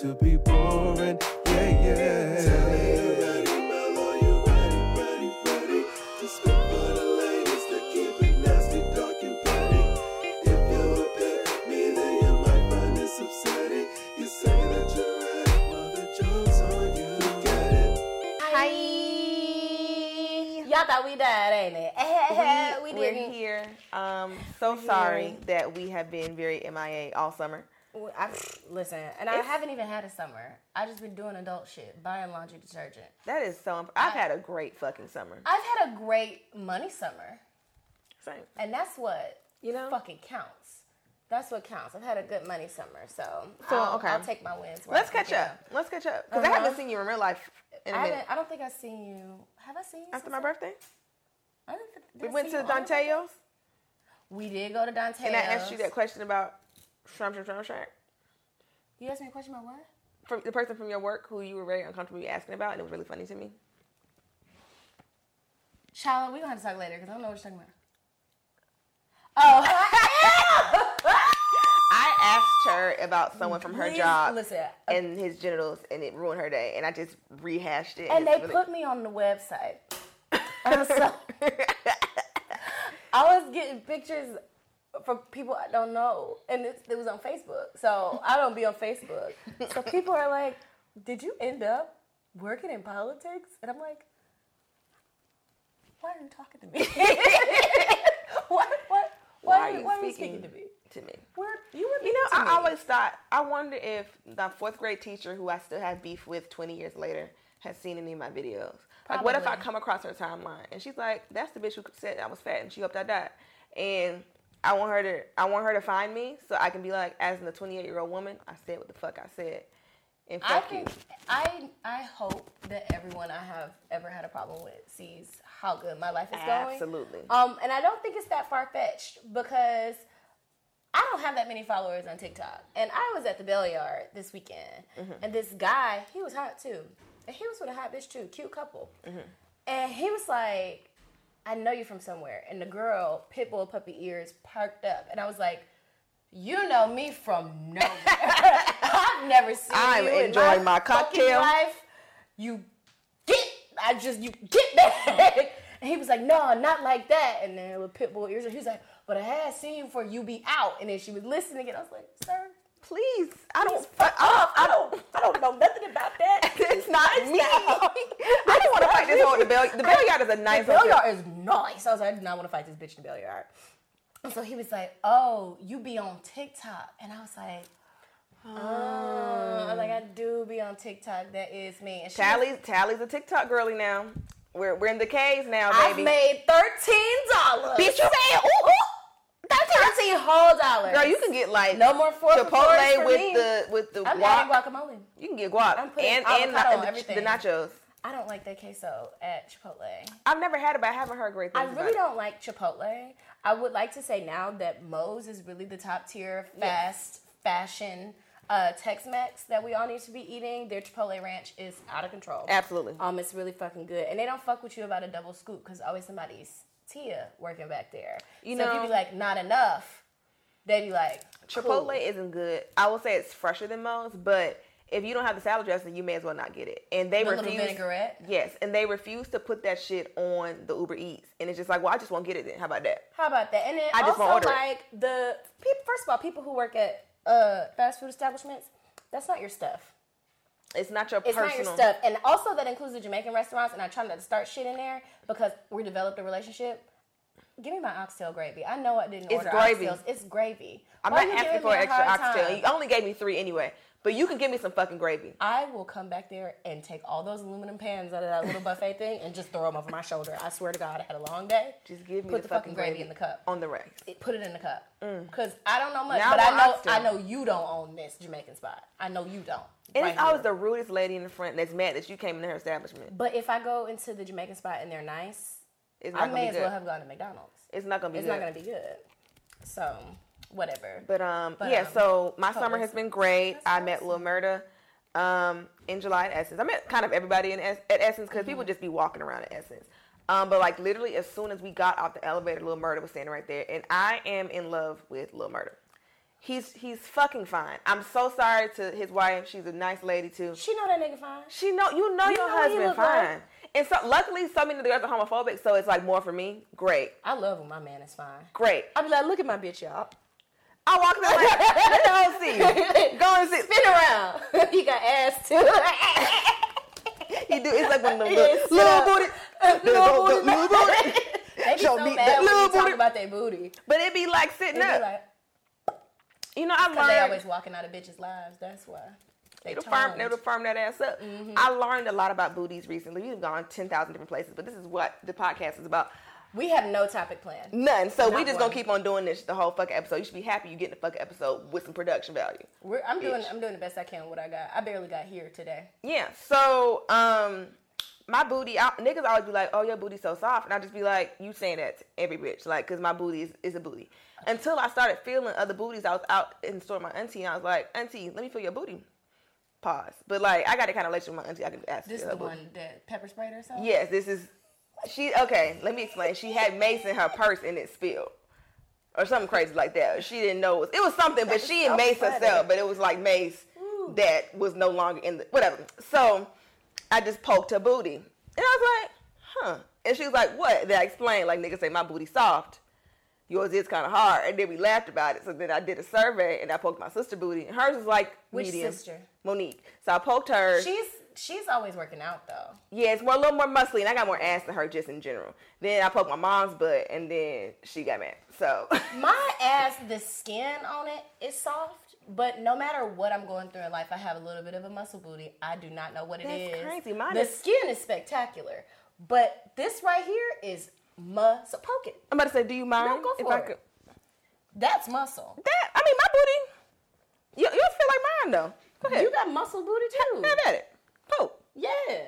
To be boring, yeah, yeah. Tell me you're ready, mellow, you ready, ready, ready. To speak for the ladies that keep it nasty, dark and pretty. If you're a pick me, then you might find this upsetting. You say that you're ready, well, the joke's on you, get it. Hi! Y'all thought we died, ain't it? We're here. Sorry that we have been very MIA all summer. I haven't even had a summer. I've just been doing adult shit, buying laundry detergent. That is so... I've had a great fucking summer. I've had a great money summer. Same. And that's what fucking counts. That's what counts. I've had a good money summer, so I'll take my wins. Let's catch up. Because I haven't seen you in real life in a minute. I don't think I've seen you... Have I seen you after my birthday? We went to Danteo's? We did go to Danteo's. And I asked you that question about... You asked me a question about what? From the person from your work who you were very uncomfortable asking about, and it was really funny to me. Child, we're going to have to talk later because I don't know what you're talking about. Oh. I asked her about someone from her job and his genitals, and it ruined her day, and I just rehashed it. And they put me on the website. I'm sorry. I was getting pictures... for people I don't know, and it was on Facebook, so I don't be on Facebook. So people are like, "Did you end up working in politics?" And I'm like, "Why are you talking to me? Why are you speaking to me? I always thought. I wonder if the fourth grade teacher who I still have beef with 20 years later has seen any of my videos. Probably. Like, what if I come across her timeline and she's like, "That's the bitch who said I was fat and she hoped I died," and I want her to find me so I can be like, as in the 28-year-old woman, I said what the fuck I said. And I hope that everyone I have ever had a problem with sees how good my life is going. Absolutely. And I don't think it's that far-fetched because I don't have that many followers on TikTok. And I was at the Bell Yard this weekend, and this guy, he was hot too. And he was with a hot bitch too, cute couple. Mm-hmm. And he was like, "I know you from somewhere." And the girl, pit bull puppy ears, perked up. And I was like, "You know me from nowhere. I've never seen you enjoying in my cocktail life. You get back." And he was like, "No, not like that." And then with pit bull ears, he was like, "But I had seen you before you be out." And then she was listening again. I was like, "Sir, please, I don't know nothing about that. It's not me. I didn't want to fight this whole the Bell Yard is a nice. The Bell Yard is nice. I was like, I did not want to fight this bitch in the Bell Yard." And so he was like, "Oh, you be on TikTok?" And I was like, "Oh, I do be on TikTok. That is me." And Tally's a TikTok girlie now. We're in the K's now, baby. I've made $13. Bitch, you made $13 whole dollars. Girl, you can get like no more Chipotle for with me. I'm adding guacamole. You can get guac. I'm putting avocado on everything. The nachos. I don't like that queso at Chipotle. I've never had it, but I haven't heard great things about it. I really don't like Chipotle. I would like to say now that Moe's is really the top tier fast fashion Tex-Mex that we all need to be eating. Their Chipotle ranch is out of control. Absolutely. It's really fucking good, and they don't fuck with you about a double scoop because always somebody's Tia working back there. So if you be like, "Not enough," they be like, "Chipotle isn't good." I will say it's fresher than Moe's, but if you don't have the salad dressing, you may as well not get it. And they refuse. Little vinaigrette? Yes, and they refuse to put that shit on the Uber Eats. And it's just like, well, I just won't get it then. How about that? And then I just won't order it. First of all, people who work at fast food establishments, that's not your stuff. It's not your stuff. And also that includes the Jamaican restaurants, and I try not to start shit in there because we developed a relationship. Give me my oxtail gravy. I know I didn't order oxtails. It's gravy. I'm not asking for extra oxtail. You only gave me 3 anyway. But you can give me some fucking gravy. I will come back there and take all those aluminum pans out of that little buffet thing and just throw them over my shoulder. I swear to God, I had a long day. Just give me the fucking gravy in the cup. On the rack. Put it in the cup. Because I don't know much, now but I know you don't own this Jamaican spot. I know you don't. And it's always the rudest lady in the front that's mad that you came into her establishment. But if I go into the Jamaican spot and they're nice, I may as well have gone to McDonald's. It's not going to be good. It's not going to be good. So... whatever. So my summer has been great. I met Lil Murda in July at Essence. I met kind of everybody at Essence because people just be walking around at Essence. But like literally as soon as we got off the elevator, Lil Murda was standing right there. And I am in love with Lil Murda. He's fucking fine. I'm so sorry to his wife. She's a nice lady too. She know that nigga fine. She know, you know your husband fine. Like. And so luckily, so many of the girls are homophobic. So it's like more for me. Great. I love when my man is fine. Great. I be like, look at my bitch, y'all. I walked in like, let the whole see you. Go and sit. Spin around. You got ass too. You do. It's like one of them little booty. Little booty. They be so mad when talk about their booty. But it be like sitting up. Like, you know, I learned. Because they always walking out of bitches' lives. That's why. It'll firm that ass up. Mm-hmm. I learned a lot about booties recently. We've gone 10,000 different places, but this is what the podcast is about. We have no topic planned. None. So we just going to keep on doing this the whole fucking episode. You should be happy you're getting the fucking episode with some production value. I'm doing the best I can with what I got. I barely got here today. Yeah. So, my booty, niggas always be like, oh, your booty's so soft. And I just be like, you saying that to every bitch. Like, because my booty is a booty. Okay. Until I started feeling other booties. I was out in the store with my auntie. And I was like, auntie, let me feel your booty. Pause. But, like, I got to kind of relationship with my auntie. I can ask this is the booty. One that pepper sprayed herself? Yes, this is... let me explain. She had mace in her purse and it spilled. Or something crazy like that. She didn't know. It was something, but she didn't mace herself. But it was like mace that was no longer in the... whatever. So, I just poked her booty. And I was like, huh. And she was like, what? Then I explained, like, niggas say my booty's soft. Yours is kind of hard. And then we laughed about it. So then I did a survey and I poked my sister's booty. And hers was like medium. Which sister? Monique. So I poked her. She's always working out, though. Yeah, it's a little more muscly, and I got more ass than her just in general. Then I poked my mom's butt, and then she got mad. So my ass, the skin on it is soft, but no matter what I'm going through in life, I have a little bit of a muscle booty. I do not know what it is. That's crazy. Skin is spectacular, but this right here is muscle. Poke it. I'm about to say, do you mind? No, go for it. That's muscle. My booty, you feel like mine, though. Go ahead. You got muscle booty, too. Have at it. Oh. Yeah. Okay.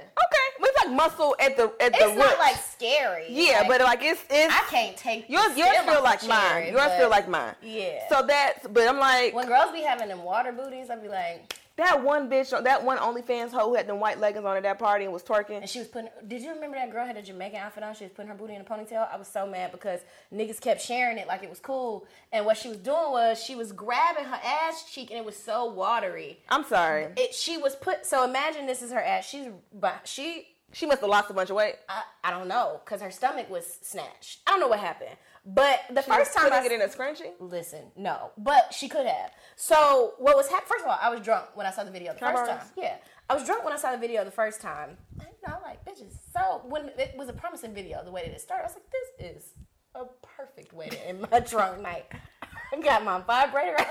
Well, it's like muscle at the root. It's not like scary. Yeah, like, but like it's I can't take yours feel like mine. Yours feel like mine. Yeah. So that's but I'm like when girls be having them water booties, I be like that one OnlyFans hoe who had them white leggings on at that party and was twerking. And she was did you remember that girl had a Jamaican outfit on? She was putting her booty in a ponytail. I was so mad because niggas kept sharing it like it was cool. And what she was doing was she was grabbing her ass cheek and it was so watery. I'm sorry. So imagine this is her ass. She must have lost a bunch of weight. I don't know, because her stomach was snatched. I don't know what happened. But the first time I... in a scrunchie? Listen, no. But she could have. So, what was happening... First of all, I was drunk when I saw the video the first time. Yeah. I was drunk when I saw the video the first time. I like bitches. So, when it was a promising video, the way that it started, I was like, this is a perfect way to end my drunk night. I got my vibrator out.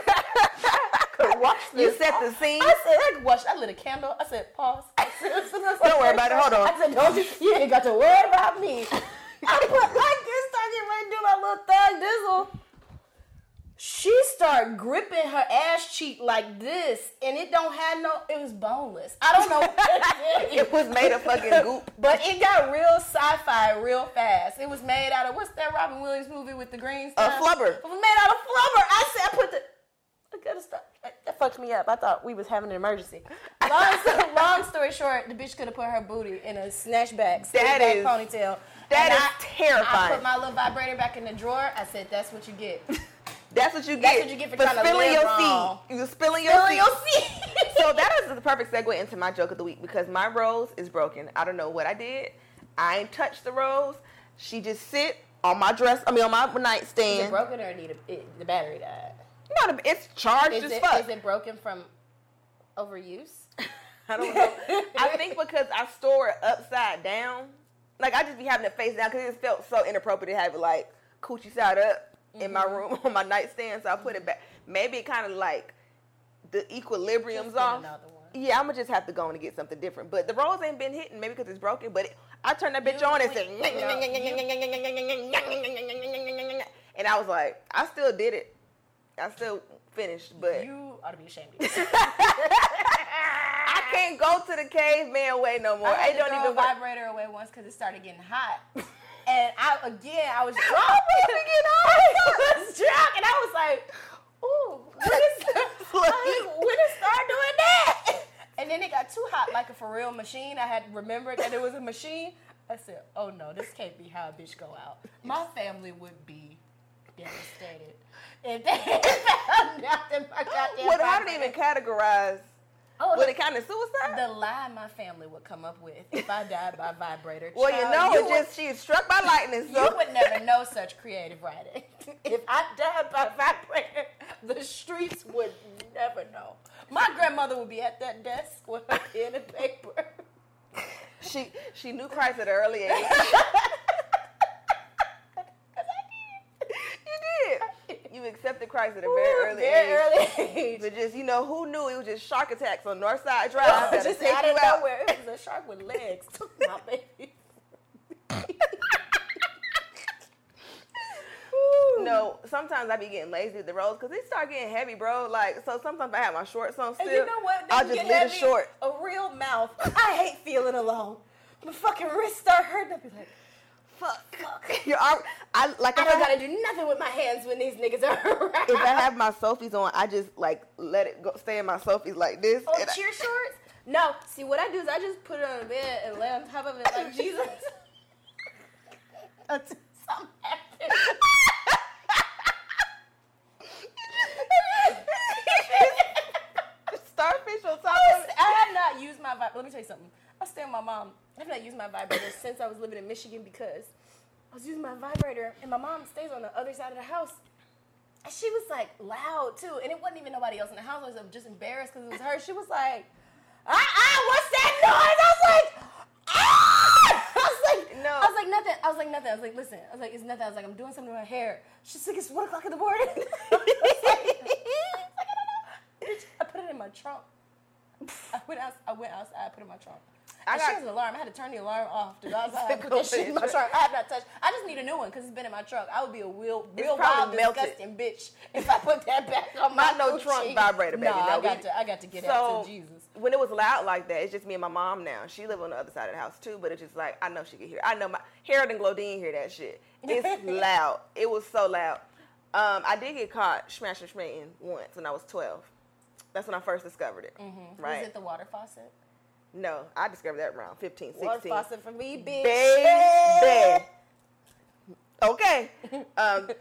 You set the scene. I said, I lit a candle. I said, pause. Don't worry about it. Hold on. I said, you ain't got to worry about me. I put like this, started getting ready to do my little thug dizzle. She started gripping her ass cheek like this, and it was boneless. I don't know what it is. It was made of fucking goop. But it got real sci-fi real fast. It was made out of, what's that Robin Williams movie with the green stuff? Flubber. It was made out of flubber. I said, I gotta stop. That fucked me up. I thought we was having an emergency. Long story short, the bitch could have put her booty in a snatchback, ponytail. That is terrifying. I put my little vibrator back in the drawer. I said, "That's what you get." That's what you get. That's what you get for trying to live your wrong. You're spilling your seed. So that is the perfect segue into my joke of the week because my rose is broken. I don't know what I did. I ain't touched the rose. She just sit on my dress. I mean, on my nightstand. Is it broken or the battery died? No, it's charged as fuck. Is it broken from overuse? I don't know. I think because I store it upside down. Like, I just be having it face down because it felt so inappropriate to have it, like, coochie side up in my room on my nightstand, so I put it back. Maybe it kind of like the equilibrium's off. Yeah, I'm gonna just have to go on and get something different. But the rolls ain't been hitting, maybe because it's broken. But I turned that bitch on and said, and I was like, I still did it. I still finished, but you ought to be ashamed of yourself. I can't go to the caveman way no more. I don't even vibrator away once because it started getting hot. And I was drunk. I was drunk, and I was like, "Ooh, when did it start doing that?" And then it got too hot, like a for real machine. I had remembered that it was a machine. I said, "Oh no, this can't be how a bitch go out." My family would be devastated if they found out that my goddamn. Well, how did they even categorize? Oh, would it count as suicide? The lie my family would come up with if I died by vibrator. Well, child, you know, she is struck by lightning. So. You would never know such creative writing. If I died by vibrator, the streets would never know. My grandmother would be at that desk with her pen and paper. She knew Christ at an early age. You accepted Christ at a very early age. But just, you know, who knew it was just shark attacks on Northside Drive? It just out of nowhere. It was a shark with legs. Took my baby. No, sometimes I be getting lazy with the rolls because they start getting heavy, bro. Like, so sometimes I have my shorts on still. And you know what? I'll just leave it short. A real mouth. I hate feeling alone. My fucking wrists start hurting. I'll be like, Fuck. I don't gotta do nothing with my hands when these niggas are around. If I have my selfies on, I just like let it go, stay in my selfies like this. Oh, cheer shorts? No. See, what I do is I just put it on the bed and lay on top of it like Jesus. Until something happens. Starfish on top of it. I have not used my vibe. Let me tell you something. I stay with my mom. I've not used my vibrator since I was living in Michigan because I was using my vibrator and my mom stays on the other side of the house. And she was like loud too. And it wasn't even nobody else in the house. I was just embarrassed because it was her. She was like, what's that noise? I was like, nothing. I was like, listen. I was like, it's nothing. I was like, I'm doing something with my hair. She's like, it's 1:00 in the morning. I was like, I don't know. I put it in my trunk. I went outside, put it in my trunk. She has an alarm. I had to turn the alarm off. I have not touched. I just need a new one because it's been in my truck. I would be a real wild, disgusting bitch if I put that back on my trunk vibrator, baby. I got to get out to Jesus. When it was loud like that, it's just me and my mom now. She lives on the other side of the house too, but it's just like, I know she could hear. I know my Harold and Glodine hear that shit. It's loud. It was so loud. I did get caught smashing once when I was 12. That's when I first discovered it. Mm-hmm. Right? Was it the water faucet? No, I discovered that around 15, 16. Water faucet for me, bitch. Baby. Okay.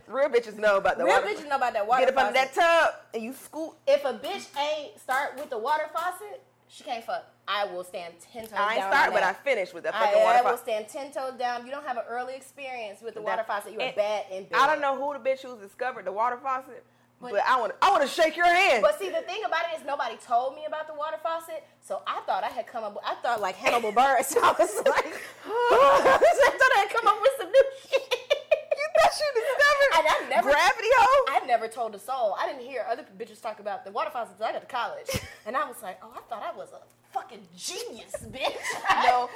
Real bitches know about the water faucet. Real bitches know about that water faucet. Get up under that tub and you scoop. If a bitch ain't start with the water faucet, she can't fuck. I will stand 10 toes down. I ain't start, but I finished with that fucking water faucet. I will stand 10 toes down. You don't have an early experience with the water faucet. You're bad and bad. I don't know who the bitch who's discovered the water faucet. But I want to shake your hand. But see, the thing about it is nobody told me about the water faucet, so I thought I had come up with, I thought like Hannibal Buress. I was like, I thought I had come up with some new shit. You thought you discovered gravity hole? I never told a soul. I didn't hear other bitches talk about the water faucet until I got to college. And I was like, oh, I thought I was a fucking genius, bitch. No,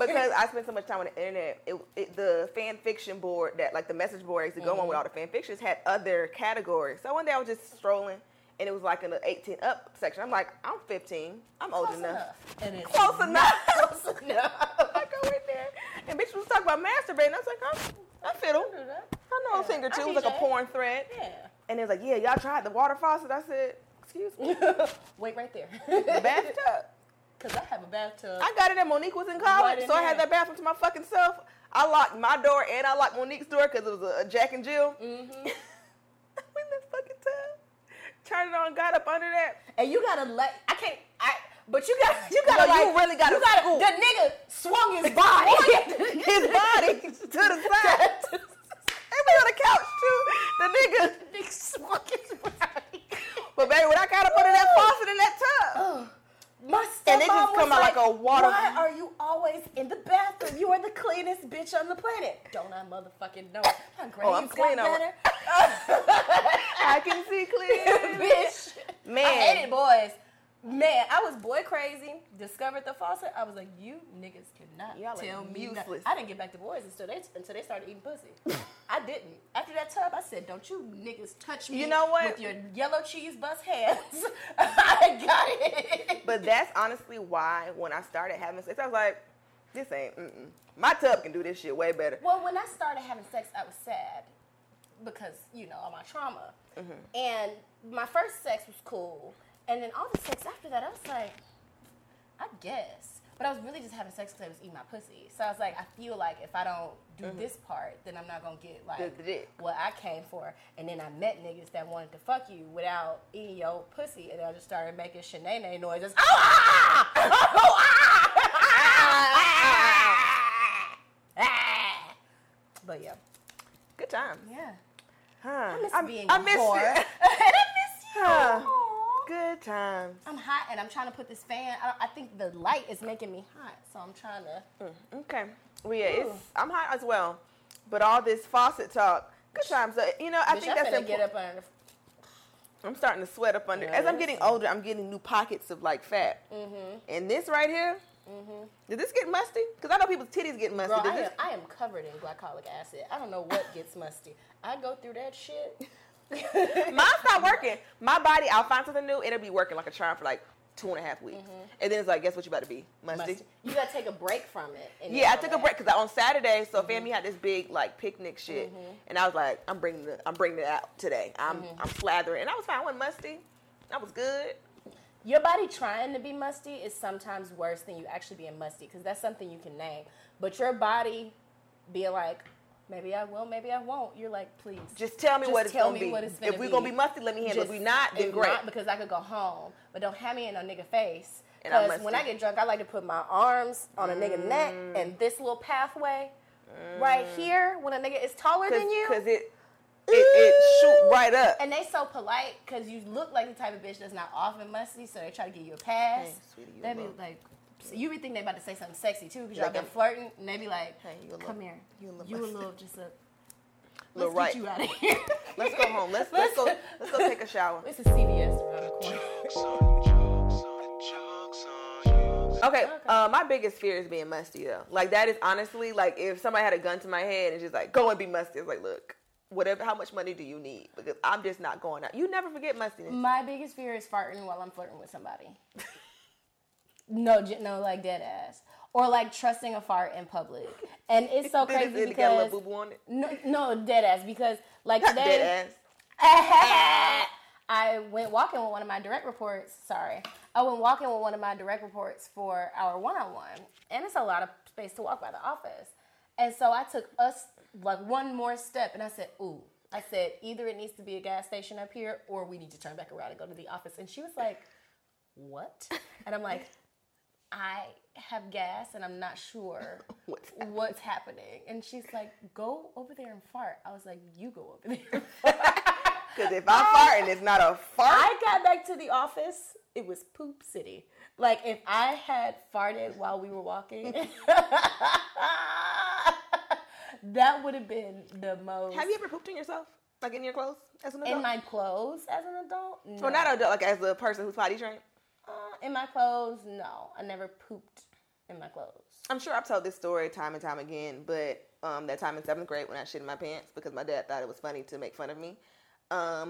because I spent so much time on the internet, the fan fiction board, that like the message board I used to go on with all the fan fictions, had other categories. So one day I was just strolling, and it was like in the 18 up section. I'm like, I'm 15. I'm close old enough. Close enough. I go in there, and bitch was talking about masturbating. I was like, I fiddle. I know a thing or two. It was like a porn thread. Yeah. And they was like, yeah, y'all tried the water faucet. I said, excuse me. Wait right there. The bathtub. Because I have a bathtub. I got it and Monique was in college, I had that bathroom to my fucking self. I locked my door and I locked Monique's door because it was a Jack and Jill. Mm-hmm. I went in the fucking tub, turned it on, got up under that. And you got to let, you really got to, the nigga swung his body. To the side. And we on the couch too. The nigga swung his body. But baby, when I got up under that faucet in that tub. My stepmom was like, why are you always in the bathroom? You are the cleanest bitch on the planet. Don't I motherfucking know? My grades got better. I can see clear. Bitch. Man. I hated boys. Man, I was boy crazy. Discovered the falsehood. I was like, you niggas cannot tell me nothing. I didn't get back to boys until they started eating pussy. I didn't. After that tub, I said, don't you niggas touch me with your yellow cheese bus hands. I got it. But that's honestly why when I started having sex, I was like, this ain't, my tub can do this shit way better. Well, when I started having sex, I was sad because, all my trauma. Mm-hmm. And my first sex was cool. And then all the sex after that, I was like, I guess. But I was really just having sex because I was eating my pussy. So I was like, I feel like if I don't do this part, then I'm not going to get, what I came for. And then I met niggas that wanted to fuck you without eating your pussy. And I just started making shenanigans noises. Oh, ah! Oh, ah! Ah! Ah! Ah! Ah! But, yeah. Good time. Yeah. Huh. I miss being a whore. And I miss you. Huh. Good times. I'm hot and I'm trying to put this fan. I think the light is making me hot, so I'm trying to. Okay. Well, yeah, I'm hot as well. But all this faucet talk, good times. So, I think that's important. Get up under. I'm starting to sweat up under. Yes. As I'm getting older, I'm getting new pockets of fat. Mm-hmm. And this right here. Mm-hmm. Did this get musty? Because I know people's titties get musty. Girl, I am covered in glycolic acid. I don't know what gets musty. I go through that shit. Mine stopped working. My body, I'll find something new. It'll be working like a charm for 2.5 weeks. Mm-hmm. And then it's like, guess what you about to be? Musty. You got to take a break from it. And I took a break because on Saturday, so FAMU had this big picnic shit. Mm-hmm. And I was like, I'm bringing it out today. I'm slathering. And I was fine. I wasn't musty. I was good. Your body trying to be musty is sometimes worse than you actually being musty because that's something you can name. But your body being like, maybe I will, maybe I won't. You're like, please. Just tell me what it's going to be. If we're going to be musty, let me handle it. If we're not, then great. Not because I could go home. But don't have me in no nigga face. Because when I get drunk, I like to put my arms on a nigga neck and this little pathway right here when a nigga is taller than you. Because it shoot right up. And they so polite because you look like the type of bitch that's not often musty, so they try to give you a pass. Hey, sweetie, they be like... So you would think they about to say something sexy, too, because y'all been flirting, and they be like, hey, come here. Let's get you out of here. Let's go home. Let's go take a shower. It's a CVS around the corner. Okay, my biggest fear is being musty, though. That is honestly, if somebody had a gun to my head and just go and be musty, it's look. How much money do you need? Because I'm just not going out. You never forget mustiness. My biggest fear is farting while I'm flirting with somebody. No, dead ass. Or trusting a fart in public. And it's so crazy because... Did it get a little boo-boo on it? No, dead ass. Because today... Dead ass. I went walking with one of my direct reports. Sorry. I went walking with one of my direct reports for our one-on-one. And it's a lot of space to walk by the office. And so I took us one more step and I said, ooh. I said, either it needs to be a gas station up here or we need to turn back around and go to the office. And she was like, what? And I'm like... I have gas and I'm not sure what's happening. And she's like, go over there and fart. I was like, you go over there. Because if I fart and it's not a fart. I got back to the office. It was poop city. If I had farted while we were walking, that would have been the most. Have you ever pooped on yourself? In your clothes as an adult? In my clothes as an adult? No. Well, not adult, as a person who's potty trained? In my clothes, no. I never pooped in my clothes. I'm sure I've told this story time and time again, but that time in 7th grade when I shit in my pants because my dad thought it was funny to make fun of me. My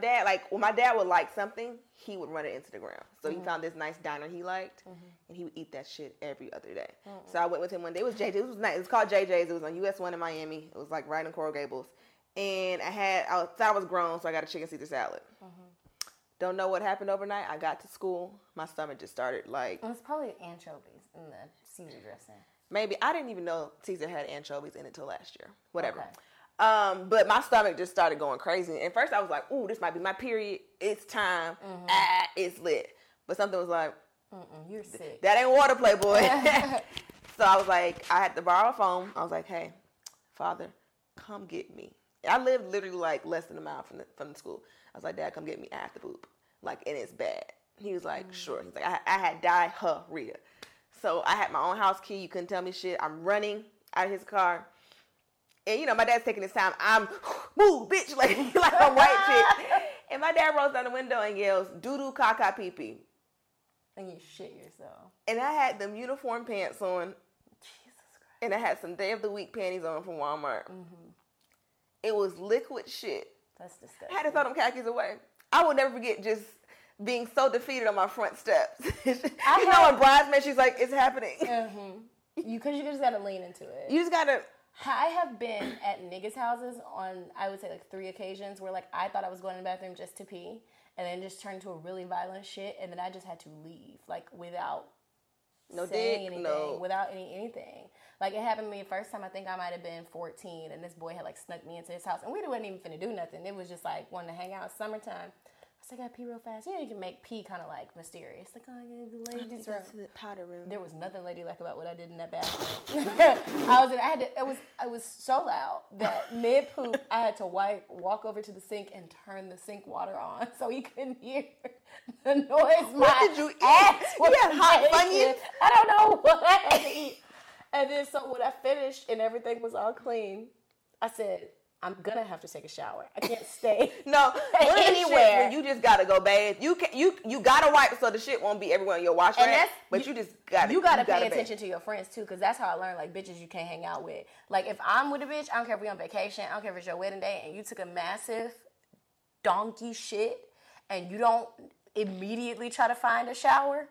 dad, when my dad would like something, he would run it into the ground. So he found this nice diner he liked, and he would eat that shit every other day. Mm-hmm. So I went with him one day. It was JJ's. It was nice. It was called JJ's. It was on US1 in Miami. It was right in Coral Gables. And I thought I was grown, so I got a chicken Caesar salad. Mm-hmm. Don't know what happened overnight. I got to school. My stomach just started It was probably anchovies in the Caesar dressing. Maybe. I didn't even know Caesar had anchovies in it till last year. Whatever. Okay. But my stomach just started going crazy. And first I was like, ooh, this might be my period. It's time. Mm-hmm. It's lit. But something was like, you're sick. That ain't water play, boy. So I was like, I had to borrow a phone. I was like, hey, Father, come get me. I lived literally less than a mile from the school. I was like, Dad, come get me. I have to poop. And it's bad. He was like, sure. He's like, I had diarrhea. So I had my own house key. You couldn't tell me shit. I'm running out of his car. And, you know, my dad's taking his time. I'm, move, bitch, like a white chick. And my dad rolls down the window and yells, doo-doo, caca, pee-pee. And you shit yourself. And I had them uniform pants on. Jesus Christ. And I had some day of the week panties on from Walmart. Mm-hmm. It was liquid shit. That's disgusting. I had to throw them khakis away. I will never forget just being so defeated on my front steps. you know, when bridesmaid, she's like, it's happening. Mm-hmm. You just got to lean into it. You just got to. I have been at niggas' houses on, I would say, like 3 occasions where, like, I thought I was going to the bathroom just to pee and then just turned to a really violent shit and then I just had to leave, like, without saying anything. Like, it happened to me the first time. I think I might have been 14 and this boy had, like, snuck me into his house and we wasn't even finna do nothing. It was just, like, wanting to hang out. Summertime. I said, I gotta pee real fast. You know, you can make pee kind of, like, mysterious. Like, oh, I gotta go to the ladies' room. The powder room. There was nothing ladylike about what I did in that bathroom. It was so loud that mid-poop, I had to walk over to the sink and turn the sink water on so he couldn't hear the noise. What did you eat? You had hot onions? I don't know what I had to eat. And then, so when I finished and everything was all clean, I said, I'm gonna have to take a shower. I can't stay. No, anywhere. You just gotta go bathe. You gotta wipe so the shit won't be everywhere in your wash rack. But you just gotta. You gotta pay attention to your friends too, because that's how I learned. Like bitches, you can't hang out with. Like if I'm with a bitch, I don't care if we're on vacation. I don't care if it's your wedding day, and you took a massive donkey shit, and you don't immediately try to find a shower.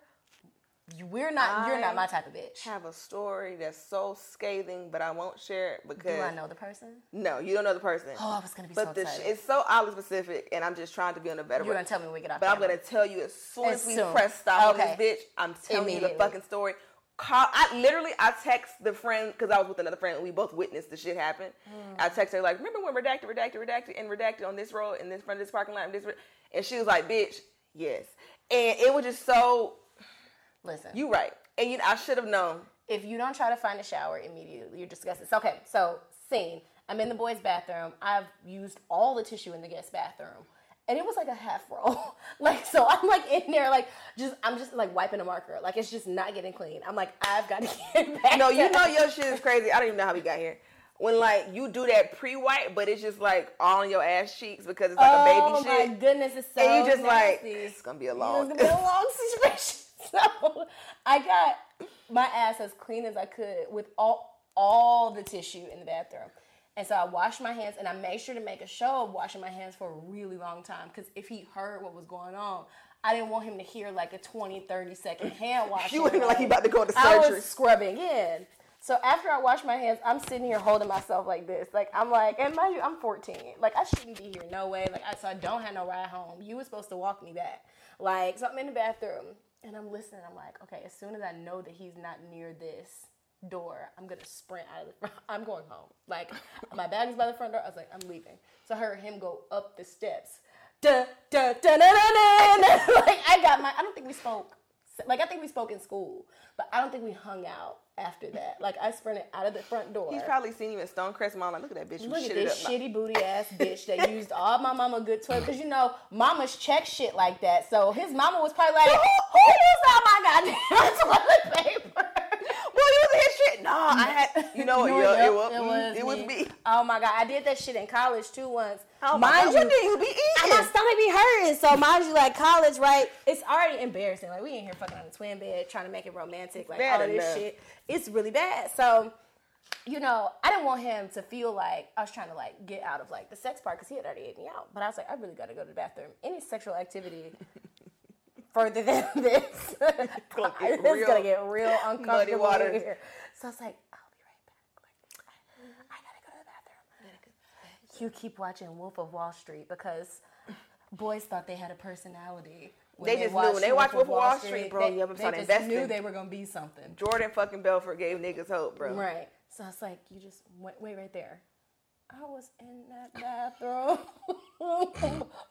You're not my type of bitch. I have a story that's so scathing, but I won't share it because... Do I know the person? No, you don't know the person. Oh, I was going to be so excited. But it's so oddly specific, and I'm just trying to be on a better way. You're going to tell me when we get off camera. But I'm going to tell you as soon as we press stop on this bitch, I'm telling you the fucking story. I text the friend, because I was with another friend, and we both witnessed the shit happen. Mm. I text her like, remember when redacted on this road, in this front of this parking lot, and she was like, bitch, yes. And it was just so... Listen. You're right. And I should have known. If you don't try to find a shower immediately, you're disgusting. Okay, so scene. I'm in the boys' bathroom. I've used all the tissue in the guest bathroom. And it was like a half roll. Like, so I'm like in there, like, I'm just like wiping a marker. Like, it's just not getting clean. I'm like, I've got to get back. No, you know your shit is crazy. I don't even know how we got here. When, like, you do that pre-wipe, but it's just, like, all on your ass cheeks because it's like a baby shit. Oh, my goodness, it's so And you just nasty. Like, it's going to be a long situation. So I got my ass as clean as I could with all the tissue in the bathroom. And so I washed my hands, and I made sure to make a show of washing my hands for a really long time because if he heard what was going on, I didn't want him to hear like a 20, 30-second hand washing. You were like he about to go to surgery. I was scrubbing in. So after I wash my hands, I'm sitting here holding myself like this. Like, I'm like, and mind you, I'm 14. Like, I shouldn't be here, no way. Like, so I don't have no ride home. You were supposed to walk me back. Like, so I'm in the bathroom. And I'm listening. I'm like, okay, as soon as I know that he's not near this door, I'm going to sprint out of the front. I'm going home. Like, my bag is by the front door. I was like, I'm leaving. So I heard him go up the steps. Da, da, da, da, da, da. Like, I don't think we spoke. Like, I think we spoke in school. But I don't think we hung out after that. Like, I sprinted out of the front door. He's probably seen you in Stonecrest Mall. Like, look at that bitch. Look at this shitty booty-ass bitch that used all my mama good toys. Because, you know, mamas check shit like that. So his mama was probably like, who used all my goddamn toilet paper? Well, you was his shit. No, I had, you know, it was me. Oh, my God. I did that shit in college, too, once. Oh, my God. You did. You be eating. My stomach be hurting. So, mind you, like, college, right? It's already embarrassing. Like, we ain't here fucking on the twin bed trying to make it romantic. Like, all this shit. It's really bad. So, you know, I didn't want him to feel like I was trying to, like, get out of, like, the sex part because he had already ate me out. But I was like, I really got to go to the bathroom. Any sexual activity... further than this. It's going to get real uncomfortable in here. So I was like, I'll be right back. Like, I got to go to the bathroom. You keep watching Wolf of Wall Street because boys thought they had a personality. They just knew they were going to be something. Jordan fucking Belfort gave niggas hope, bro. Right. So I was like, you just wait right there. I was in that bathroom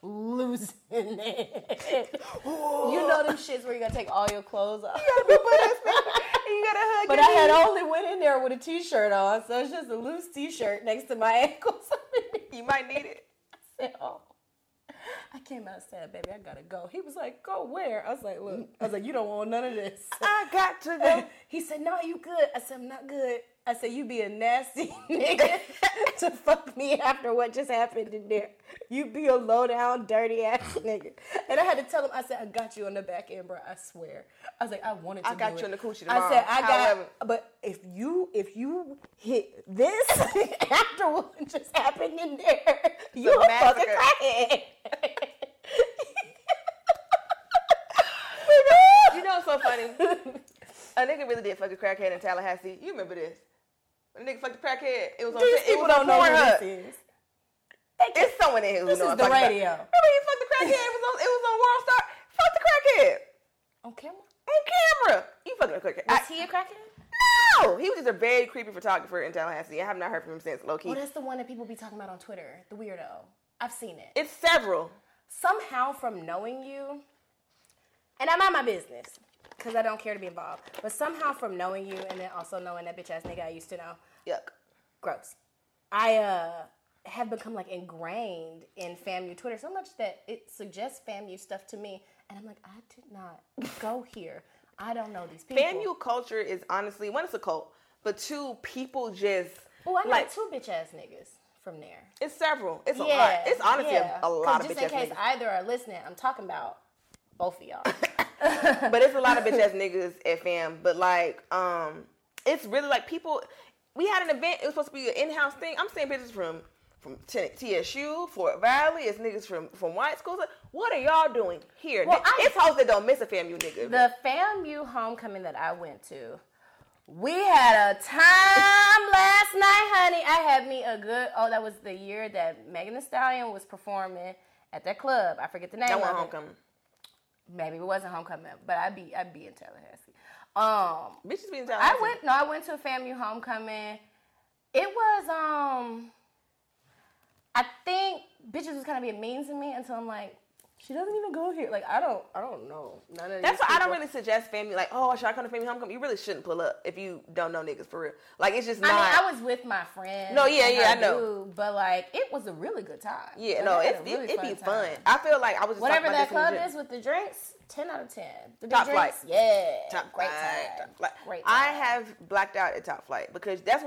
losing it. Whoa. You know them shits where you gotta take all your clothes off. You gotta hug. But I had only went in there with a t-shirt on, so it's just a loose t-shirt next to my ankles. You might need it. I said, oh. I came out and said, baby, I gotta go. He was like, go where? I was like, look. I was like, you don't want none of this. I got to go. He said, no, you good. I said, I'm not good. I said, you be a nasty nigga to fuck me after what just happened in there. You be a low-down, dirty-ass nigga. And I had to tell him, I said, I got you on the back end, bro, I swear. I was like, I wanted to do it. I got you in the coochie tomorrow. I said, but if you hit this after what just happened in there, you a fucking crackhead. You know what's so funny? A nigga really did fuck a crackhead in Tallahassee. You remember this? When a nigga fucked a crackhead, it was on Pornhub. People don't know what this is. It's someone in here who knows what I'm talking about. This is the radio. Remember he fucked the crackhead? It was on World Star. Fuck the crackhead. On camera? On camera. You fucking a crackhead. Was he a crackhead? No. He was just a very creepy photographer in Tallahassee. I have not heard from him since, low key. Well, that's the one that people be talking about on Twitter. The weirdo. I've seen it. It's several. Somehow from knowing you, and I mind my business, because I don't care to be involved. But somehow from knowing you and then also knowing that bitch-ass nigga I used to know. Yuck. Gross. I have become, like, ingrained in FAMU Twitter so much that it suggests FAMU stuff to me. And I'm like, I did not go here. I don't know these people. FAMU culture is honestly, one, it's a cult. But two, people just... Oh, I know like, two bitch-ass niggas from there. It's several. It's a lot. It's honestly a lot of bitch-ass niggas. Just in case either are listening, I'm talking about both of y'all. But it's a lot of bitch ass niggas at fam. But like, it's really like people. We had an event. It was supposed to be an in-house thing. I'm seeing bitches from TSU, Fort Valley. It's niggas from white schools. Like, what are y'all doing here? Well, it's hoes that don't miss a FAMU nigga. The FAMU homecoming that I went to, we had a time last night, honey. I had me a good. Oh, that was the year that Megan Thee Stallion was performing at that club. I forget the name. That one homecoming. Maybe it wasn't homecoming, but I'd be in Tallahassee. Bitches be in Tallahassee. I went to a FAMU homecoming. It was I think bitches was kind of being mean to me until I'm like, she doesn't even go here. Like I don't know. None of that's why people. I don't really suggest FAMU. Like, oh, should I come to FAMU homecoming? You really shouldn't pull up if you don't know niggas for real. Like it's just not. I mean, I was with my friend. No, yeah, I know. Dude, but like, it was a really good time. Yeah, like, no, it'd be fun. I feel like I was just whatever that club is with the drinks. 10 out of 10. The Top Flight. Yeah. Top Flight. Great time. I have blacked out at Top Flight because that's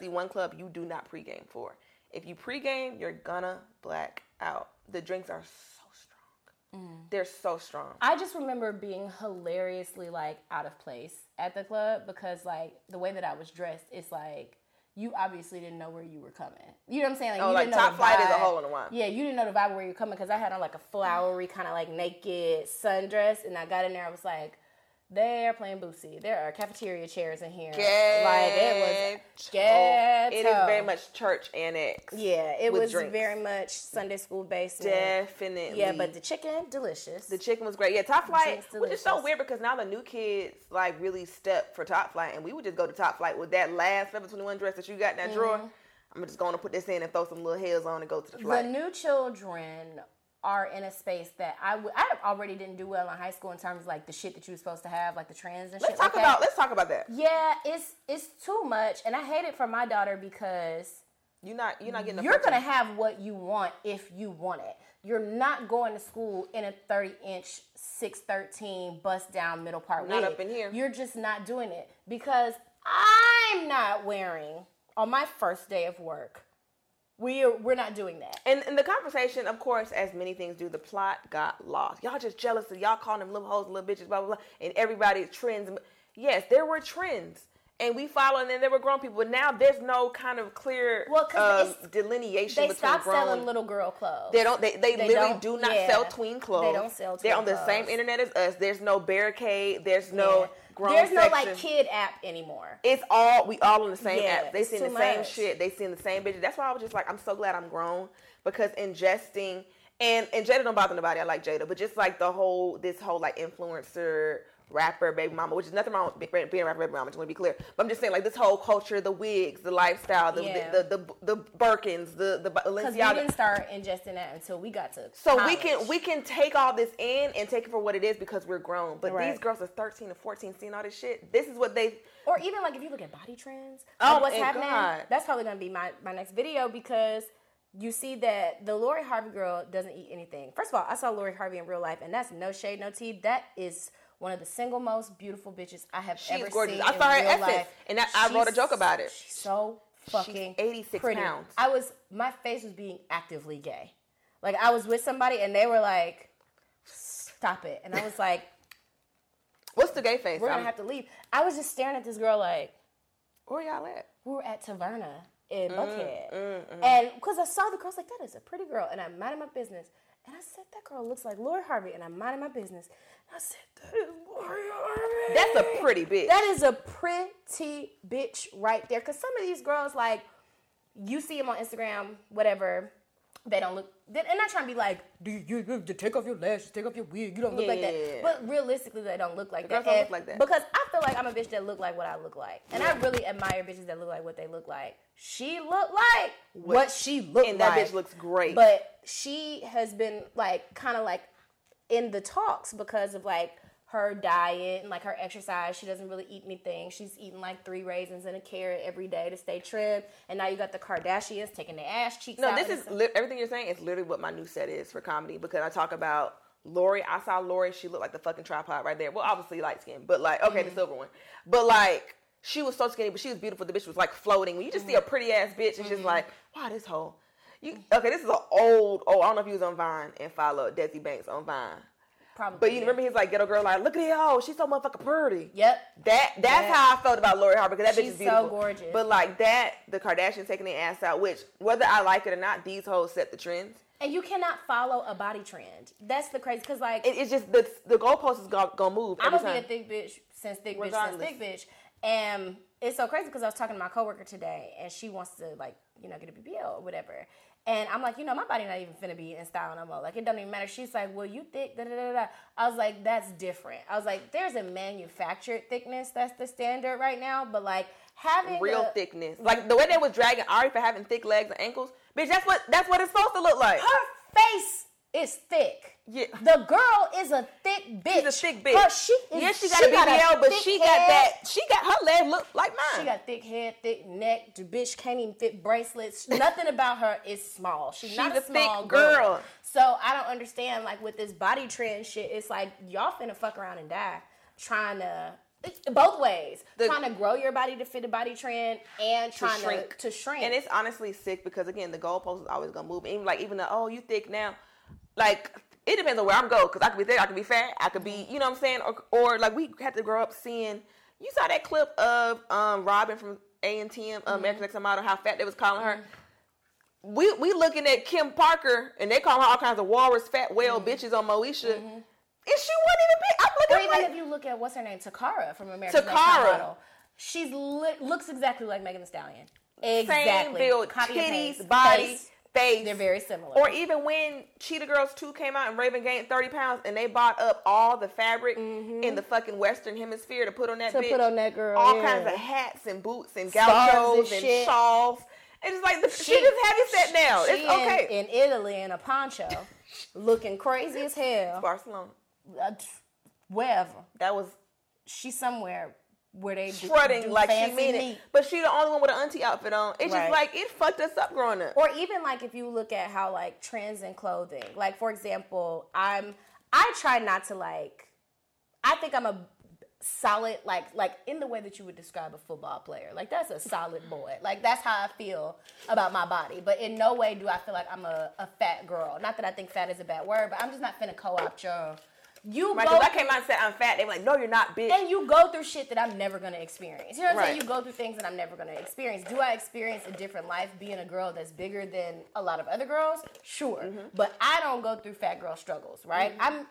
the one club you do not pregame for. If you pregame, you're gonna black out. The drinks are. They're so strong. I just remember being hilariously, like, out of place at the club because, like, the way that I was dressed, it's like, you obviously didn't know where you were coming. You know what I'm saying? Like, oh, you like didn't know Top Flight is a hole in the wine. Yeah, you didn't know the vibe where you were coming because I had on, like, a flowery kind of, like, naked sundress. And I got in there, I was like, they're playing Boosie. There are cafeteria chairs in here. Like, it was ghetto. It is very much church annex. Yeah, it was drinks. Very much Sunday school based. Definitely. Yeah, but the chicken, delicious. The chicken was great. Yeah, Top Flight, which is so weird because now the new kids, like, really step for Top Flight. And we would just go to Top Flight with that last Forever 21 dress that you got in that drawer. I'm just going to put this in and throw some little heels on and go to the flight. The new children... are in a space that I already didn't do well in high school in terms of like the shit that you were supposed to have, like the trends and shit. Let's talk about that. Yeah, it's too much, and I hate it for my daughter because you're not getting. You're gonna have what you want if you want it. You're not going to school in a 30-inch 613 bust down middle part. Not wig. Up in here. You're just not doing it because I'm not wearing on my first day of work. We're not doing that. And in the conversation, of course, as many things do, the plot got lost. Y'all just jealous of y'all calling them little hoes, little bitches, blah, blah, blah. And everybody's trends. Yes, there were trends. And we followed, and then there were grown people. But now there's no kind of clear delineation between grown. They stop selling little girl clothes. They literally do not sell tween clothes. They don't sell tween clothes. They're on the same internet as us. There's no barricade. There's no grown section. There's no, like, kid app anymore. It's all, we all on the same app. They seen the same shit. They seen the same bitches. That's why I was just like, I'm so glad I'm grown. Because ingesting, and Jada don't bother nobody. I like Jada. But just, like, this whole, like, influencer... rapper baby mama, which is nothing wrong with being a rapper baby mama, just want to be clear, but I'm just saying, like, this whole culture, the wigs, the lifestyle, the Birkins, the because we didn't start ingesting that until we got to college. we can take all this in and take it for what it is because we're grown, but right. These girls are 13 and 14 seeing all this shit. This is what they, or even like if you look at body trends, like what's happening. God. That's probably gonna be my next video because you see that the Lori Harvey girl doesn't eat anything. First of all, I saw Lori Harvey in real life, and that's no shade, no tea. That is one of the single most beautiful bitches I have ever seen. I saw her in Essence, and I wrote a joke about it. She's so fucking 86 pretty. Pounds. My face was being actively gay. Like, I was with somebody, and they were like, stop it. And I was like, what's the gay face? We're going to have to leave. I was just staring at this girl like, where y'all at? We were at Taverna in Buckhead. And because I saw the girl, I was like, that is a pretty girl. And I minded my business. And I said, that girl looks like Lori Harvey. And I minded my business. And I said, that is Lori Harvey. That's a pretty bitch. That is a pretty bitch right there. Because some of these girls, like, you see them on Instagram, whatever. They don't look. They're not trying to be like, you take off your lashes, take off your wig. You don't look like that. But realistically, they don't look like that. Don't look like that. Because I feel like I'm a bitch that look like what I look like. And I really admire bitches that look like what they look like. She looked like what she looked like. And that bitch looks great. But she has been like kind of like in the talks because of like her diet and like her exercise. She doesn't really eat anything. She's eating like 3 raisins and a carrot every day to stay trim. And now you got the Kardashians taking their ass cheeks out. No, this is everything you're saying is literally what my new set is for comedy, because I talk about Lori. I saw Lori. She looked like the fucking tripod right there. Well, obviously light skin, but like, okay, the silver one. But like, she was so skinny, but she was beautiful. The bitch was like floating. When you just see a pretty ass bitch, it's just like, wow, this hoe. Okay, this is an old, I don't know if he was on Vine and followed Desi Banks on Vine. Probably. But you remember his like ghetto girl, like, look at y'all, she's so motherfucking pretty. Yep. That's how I felt about Lori Harvey, because that bitch is beautiful. She's so gorgeous. But like that, the Kardashians taking their ass out, which whether I like it or not, these hoes set the trends. And you cannot follow a body trend. That's the crazy, because like it's just the goalpost is gonna move. I've been a thick bitch since thick bitch. And it's so crazy because I was talking to my coworker today, and she wants to like, you know, get a BBL or whatever. And I'm like, you know, my body not even finna be in style no more. Like, it doesn't even matter. She's like, well, you thick, da da da da. I was like, that's different. I was like, there's a manufactured thickness that's the standard right now, but like having real thickness, like the way they was dragging Ari for having thick legs and ankles, bitch. That's what it's supposed to look like. Her face is thick. Yeah. The girl is a thick bitch. She's a thick bitch. She got her leg look like mine. She got thick head, thick neck. The bitch can't even fit bracelets. Nothing about her is small. She's not a small thick girl. So I don't understand, like, with this body trend shit, it's like y'all finna fuck around and die trying to, both ways, trying to grow your body to fit a body trend and trying to shrink. And it's honestly sick because, again, the goalpost is always gonna move. Even like, you thick now. Like, it depends on where I'm going, because I could be thick, I could be fat, I could be, you know what I'm saying? Or like, we had to grow up seeing, you saw that clip of Robin from A&TM, American Next Top Model, how fat they was calling her. We looking at Kim Parker, and they calling her all kinds of walrus, fat whale bitches on Moesha. And she wasn't even big. I'm looking at, or even if you look at, what's her name, Takara from American Next Top Model. She looks exactly like Megan Thee Stallion. Exactly. Same build, titties, body. Face. They're very similar. Or even when Cheetah Girls 2 came out and Raven gained 30 pounds and they bought up all the fabric in the fucking Western Hemisphere to put on that bitch. To put on that girl. All kinds of hats and boots and gauchos and shawls. And it's like, she just heavy set now. It's okay. In Italy in a poncho looking crazy as hell. Barcelona. Wherever. That was. She's somewhere where they strutting do like fancy, she mean it, but she the only one with an auntie outfit on. It's just like, it fucked us up growing up. Or even like, if you look at how like trends in clothing, like for example, I try not to like, I think I'm a solid like in the way that you would describe a football player. Like, that's a solid boy. Like, that's how I feel about my body. But in no way do I feel like I'm a fat girl. Not that I think fat is a bad word, but I'm just not finna co-opt your. Because I came out and said I'm fat, they were like, no, you're not, bitch. And you go through shit that I'm never going to experience. You know what I'm saying? You go through things that I'm never going to experience. Do I experience a different life being a girl that's bigger than a lot of other girls? Sure. But I don't go through fat girl struggles, right? I'm,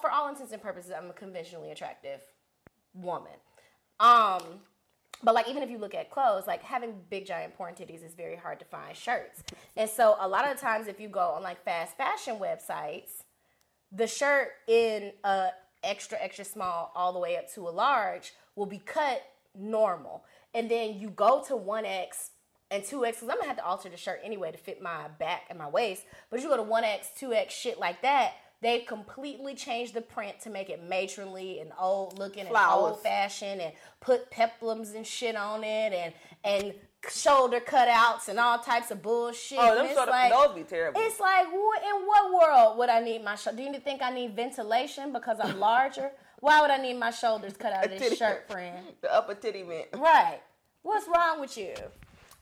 for all intents and purposes, I'm a conventionally attractive woman. But like, even if you look at clothes, like having big giant porn titties is very hard to find shirts. And so a lot of times if you go on like fast fashion websites, the shirt in a extra, extra small all the way up to a large will be cut normal. And then you go to 1X and 2X, because I'm going to have to alter the shirt anyway to fit my back and my waist. But you go to 1X, 2X, shit like that, they completely changed the print to make it matronly and old looking and old fashioned and put peplums and shit on it and shoulder cutouts and all types of bullshit. Oh, them shoulder those be terrible. It's like, in what world would I need my shoulder? Do you think I need ventilation because I'm larger? Why would I need my shoulders cut out of this shirt, friend? The upper titty vent. Right. What's wrong with you?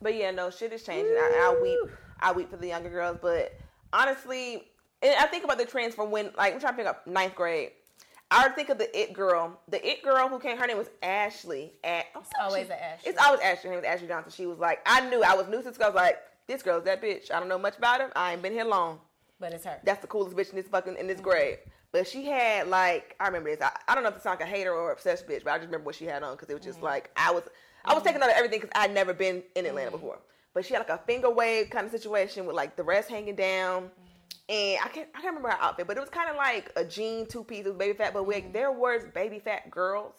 But yeah, no, shit is changing. I weep for the younger girls, but honestly, and I think about the trends from when, like, I'm trying to pick up ninth grade. I think of the it girl who came, her name was Ashley. It's always Ashley. Her name was Ashley Johnson. She was like, I was new to school. I was like, this girl's that bitch. I don't know much about her. I ain't been here long. But it's her. That's the coolest bitch in this mm-hmm. grade. But she had, like, I remember this. I don't know if it's like a hater or obsessed bitch, but I just remember what she had on because it was just mm-hmm. like, I was taking out of everything because I'd never been in Atlanta mm-hmm. before. But she had like a finger wave kind of situation with like the rest hanging down. Mm-hmm. And I can't remember her outfit, but it was kind of like a jean two-piece. It was baby fat, but mm-hmm. there was baby fat girls,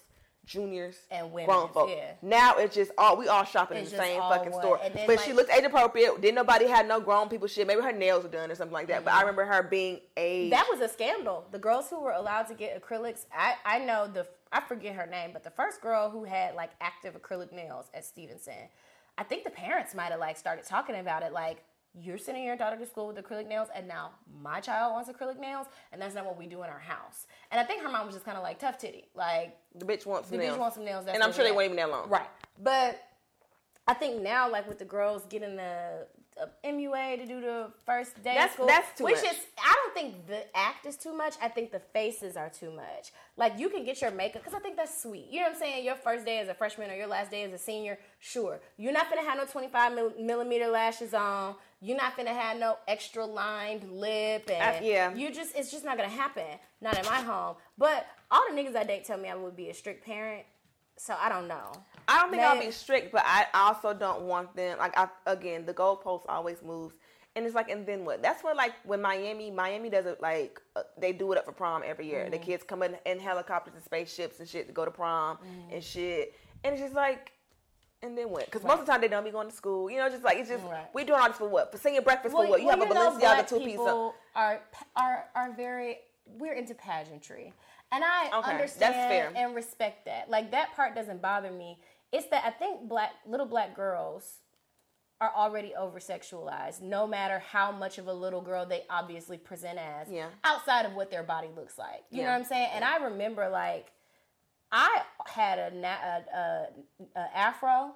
juniors, and women, grown folks. Yeah. Now it's just we all shopping in the same fucking store. But like, she looked age appropriate. Didn't nobody had no grown people shit. Maybe her nails were done or something like that. Mm-hmm. But I remember her being aged. That was a scandal. The girls who were allowed to get acrylics. I know I forget her name, but the first girl who had like active acrylic nails at Stevenson, I think the parents might have like started talking about it, like, you're sending your daughter to school with acrylic nails, and now my child wants acrylic nails, and that's not what we do in our house. And I think her mom was just kind of like, tough titty. Like, the bitch wants some nails. That's, and I'm sure they weren't even that long. Right. But I think now, like, with the girls getting the MUA to do the first day of school. That's too much. Which is, I don't think the act is too much. I think the faces are too much. Like, you can get your makeup, because I think that's sweet. You know what I'm saying? Your first day as a freshman or your last day as a senior, sure. You're not going to have no 25 millimeter lashes on. You're not going to have no extra lined lip. And it's just not going to happen. Not at my home. But all the niggas I date tell me I would be a strict parent. So I don't know. I don't think I'll be strict, but I also don't want them. Like, again, the goalpost always moves. And it's like, and then what? That's where, like, when Miami does it, like, they do it up for prom every year. Mm-hmm. The kids come in helicopters and spaceships and shit to go to prom mm-hmm. and shit. And it's just like, and then what? Because most of the time they don't be going to school. You know, just like, it's just, we're doing all this for what? For singing breakfast for what? You have a Balenciaga two-piece up. Are very, we're into pageantry. And I understand and respect that. Like, that part doesn't bother me. It's that I think little black girls are already over-sexualized, no matter how much of a little girl they obviously present as, outside of what their body looks like. You know what I'm saying? Yeah. And I remember, like, I had a afro,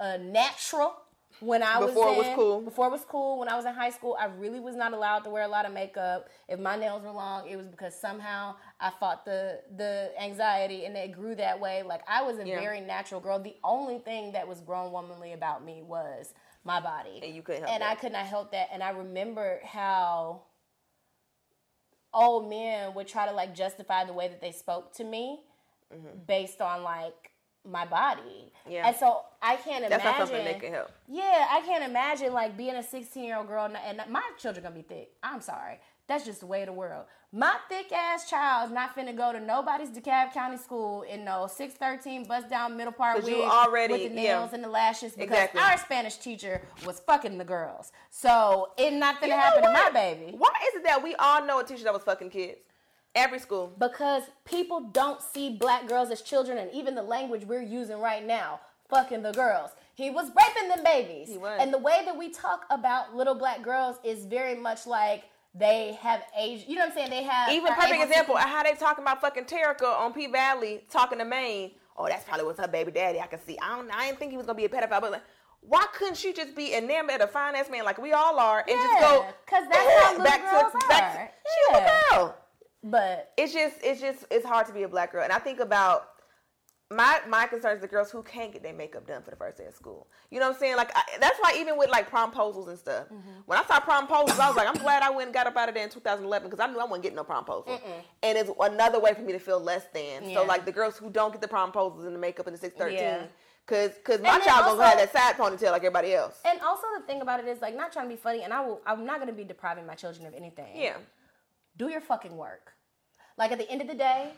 a natural, before it was cool. When I was in high school, I really was not allowed to wear a lot of makeup. If my nails were long, it was because somehow I fought the anxiety and it grew that way. Like, I was a very natural girl. The only thing that was grown womanly about me was my body. And you couldn't help that. I could not help that. And I remember how old men would try to, like, justify the way that they spoke to me mm-hmm. based on, like, my body. Yeah. And so I can't imagine. That's not something they can help. Yeah, I can't imagine, like, being a 16-year-old girl, and my children gonna be thick. I'm sorry. That's just the way of the world. My thick-ass child's not finna go to nobody's DeKalb County school in no 613 bust-down middle part wig with the nails and the lashes because our Spanish teacher was fucking the girls. So it not finna happen to my baby. Why is it that we all know a teacher that was fucking kids? Every school. Because people don't see black girls as children, and even the language we're using right now, fucking the girls. He was raping them babies. He was. And the way that we talk about little black girls is very much like they have age. You know what I'm saying? They have. Even perfect example, how they talking about fucking Terica on P Valley talking to Maine. Oh, that's probably was her baby daddy. I can see. I didn't think he was gonna be a pedophile, but like, why couldn't she just be enamored at a fine-ass man like we all are and just go? Because that's how little girls are. She was a girl. But it's hard to be a black girl. And I think about my concern is the girls who can't get their makeup done for the first day of school. You know what I'm saying? Like, that's why even with, like, promposals and stuff, mm-hmm. when I saw promposals, I was like, I'm glad I went and got up out of there in 2011 because I knew I wasn't getting no promposal. Mm-mm. And it's another way for me to feel less than. Yeah. So, like, the girls who don't get the promposals and the makeup in the 613, because my child also gonna have that side ponytail like everybody else. And also the thing about it is, like, not trying to be funny, and I'm not going to be depriving my children of anything. Yeah. Do your fucking work. Like, at the end of the day,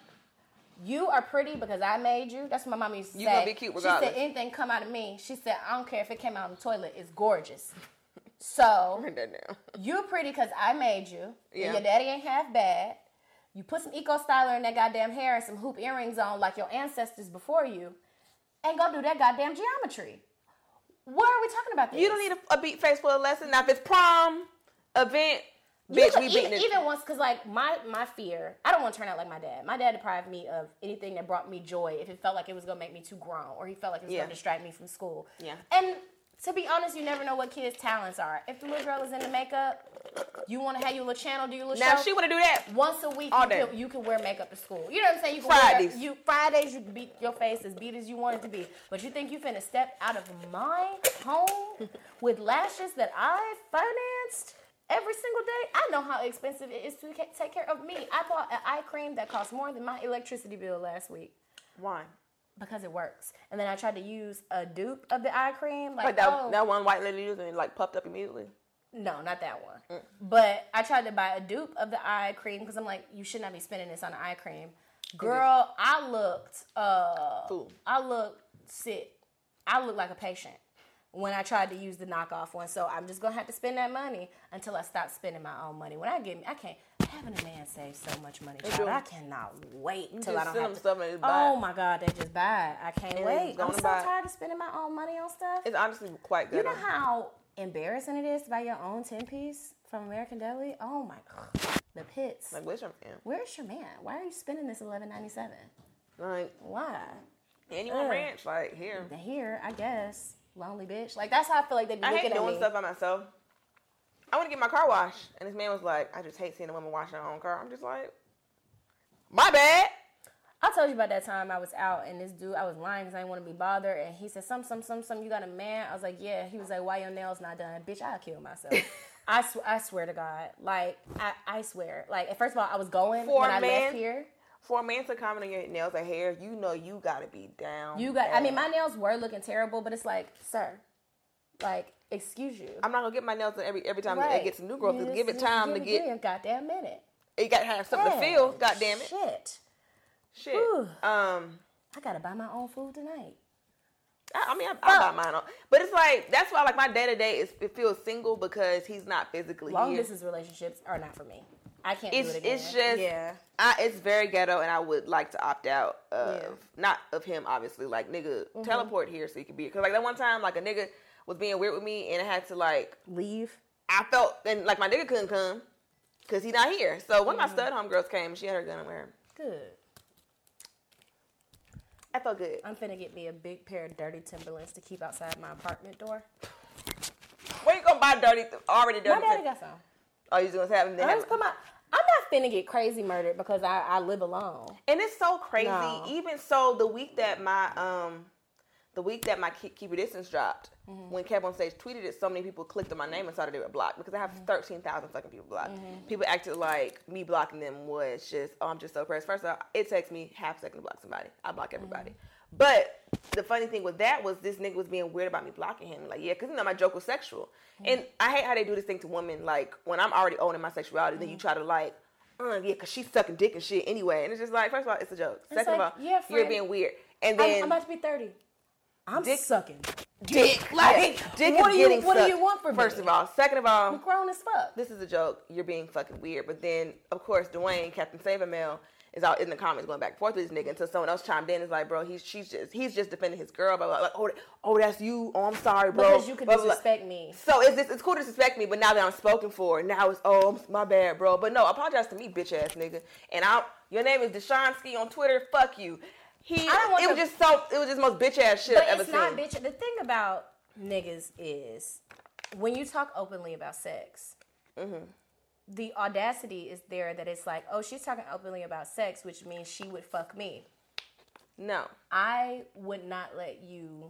you are pretty because I made you. That's what my mama used to say. You're going to be cute regardless. She said, anything come out of me. She said, I don't care if it came out of the toilet. It's gorgeous. So, you're pretty because I made you. Yeah. And your daddy ain't half bad. You put some eco-styler in that goddamn hair and some hoop earrings on like your ancestors before you. And go do that goddamn geometry. Why are we talking about this? You don't need a beat face for a lesson. Now, if it's prom, event, bitch, we beating it. Even once, because, like, my fear, I don't want to turn out like my dad. My dad deprived me of anything that brought me joy if it felt like it was going to make me too grown or he felt like it was going to distract me from school. Yeah. And to be honest, you never know what kids' talents are. If the little girl is into makeup, you want to have your little channel, do your little show. Now, she want to do that. Once a week, you can wear makeup to school. You know what I'm saying? You can Fridays, you can beat your face as beat as you want it to be. But you think you finna step out of my home with lashes that I financed every single day? I know how expensive it is to take care of me. I bought an eye cream that cost more than my electricity bill last week. Why? Because it works. And then I tried to use a dupe of the eye cream. Like that one white lady used and it like popped up immediately? No, not that one. Mm. But I tried to buy a dupe of the eye cream because I'm like, you should not be spending this on the eye cream. Girl, I looked fool. I looked sick. I looked like a patient when I tried to use the knockoff one. So I'm just going to have to spend that money until I stop spending my own money. When I get, I can't. Having a man save so much money, child. I cannot wait till I don't have to. Stuff and just buy. Oh my God, they just buy it. I can't wait. I'm so tired of spending my own money on stuff. It's honestly quite good. You know how embarrassing it is to buy your own 10-piece from American Deli? Oh my God, the pits. Like, where's your man? Where's your man? Why are you spending this $11.97? Like, why? Anyone ranch? Like here, I guess. Lonely bitch. Like that's how I feel like they be looking at me. I hate doing stuff by myself. I want to get my car washed. And this man was like, I just hate seeing a woman wash her own car. I'm just like, my bad. I told you about that time I was out and this dude, I was lying because I didn't want to be bothered. And he said, some, you got a man? I was like, yeah. He was like, why your nails not done? Bitch, I'll kill myself. I swear to God. Like, I swear. Like, first of all, I was going I left here. For a man to comment on your nails or hair, you know you got to be down. I mean, my nails were looking terrible, but it's like, sir, like, excuse you. I'm not gonna get my nails done every time it gets a new growth. Just give it time to get. Give it a goddamn minute. You gotta have something to feel. Goddamn it. Shit. Whew. I gotta buy my own food tonight. I buy mine own, but it's like that's why like my day to day it feels single because he's not physically here. Long distance relationships are not for me. I can't do it again. It's just it's very ghetto, and I would like to opt out of not of him obviously. Like nigga, teleport here so you can be because like that one time like a nigga was being weird with me, and I had to, like, leave. I felt, and, like, my nigga couldn't come, because he not here. So, one of my stud homegirls came, and she had her gun on her. Good. I felt good. I'm finna get me a big pair of dirty Timberlands to keep outside my apartment door. Where you gonna buy dirty? My daddy got some. Oh, you just gonna have them? I'm not finna get crazy murdered, because I live alone. And it's so crazy. No. Even so, the week that my Keep Your Distance dropped, when Kev on Stage tweeted it, so many people clicked on my name and started they were blocked because I have 13,000 fucking people blocked. People acted like me blocking them was just, oh, I'm just so pressed. First of all, it takes me half a second to block somebody. I block everybody. But the funny thing with that was this nigga was being weird about me blocking him. Like, yeah, because, you know, my joke was sexual. And I hate how they do this thing to women. Like, when I'm already owning my sexuality, then you try to, like, yeah, because she's sucking dick and shit anyway. And it's just like, first of all, it's a joke. It's Second of all, yeah, you're being weird. And then I'm about to be 30. I'm sucking dick. Like, dick is getting sucked. What do you want from me? First of all. Second of all. I'm grown as fuck. This is a joke. You're being fucking weird. But then, of course, Dwayne, Captain Save-A-Male, is out in the comments going back and forth with this nigga until someone else chimed in. It's like, bro, he's just defending his girl. Blah, blah, blah. Like, oh, that's you. Oh, I'm sorry, bro. Because you could disrespect me. So it's cool to disrespect me, but now that I'm spoken for, now it's, oh, my bad, bro. But no, apologize to me, bitch ass nigga. And your name is Deshansky on Twitter. Fuck you. It was just the most bitch ass shit I've ever seen. But it's not bitch. The thing about niggas is when you talk openly about sex, the audacity is there that it's like, oh, she's talking openly about sex, which means she would fuck me. No, I would not let you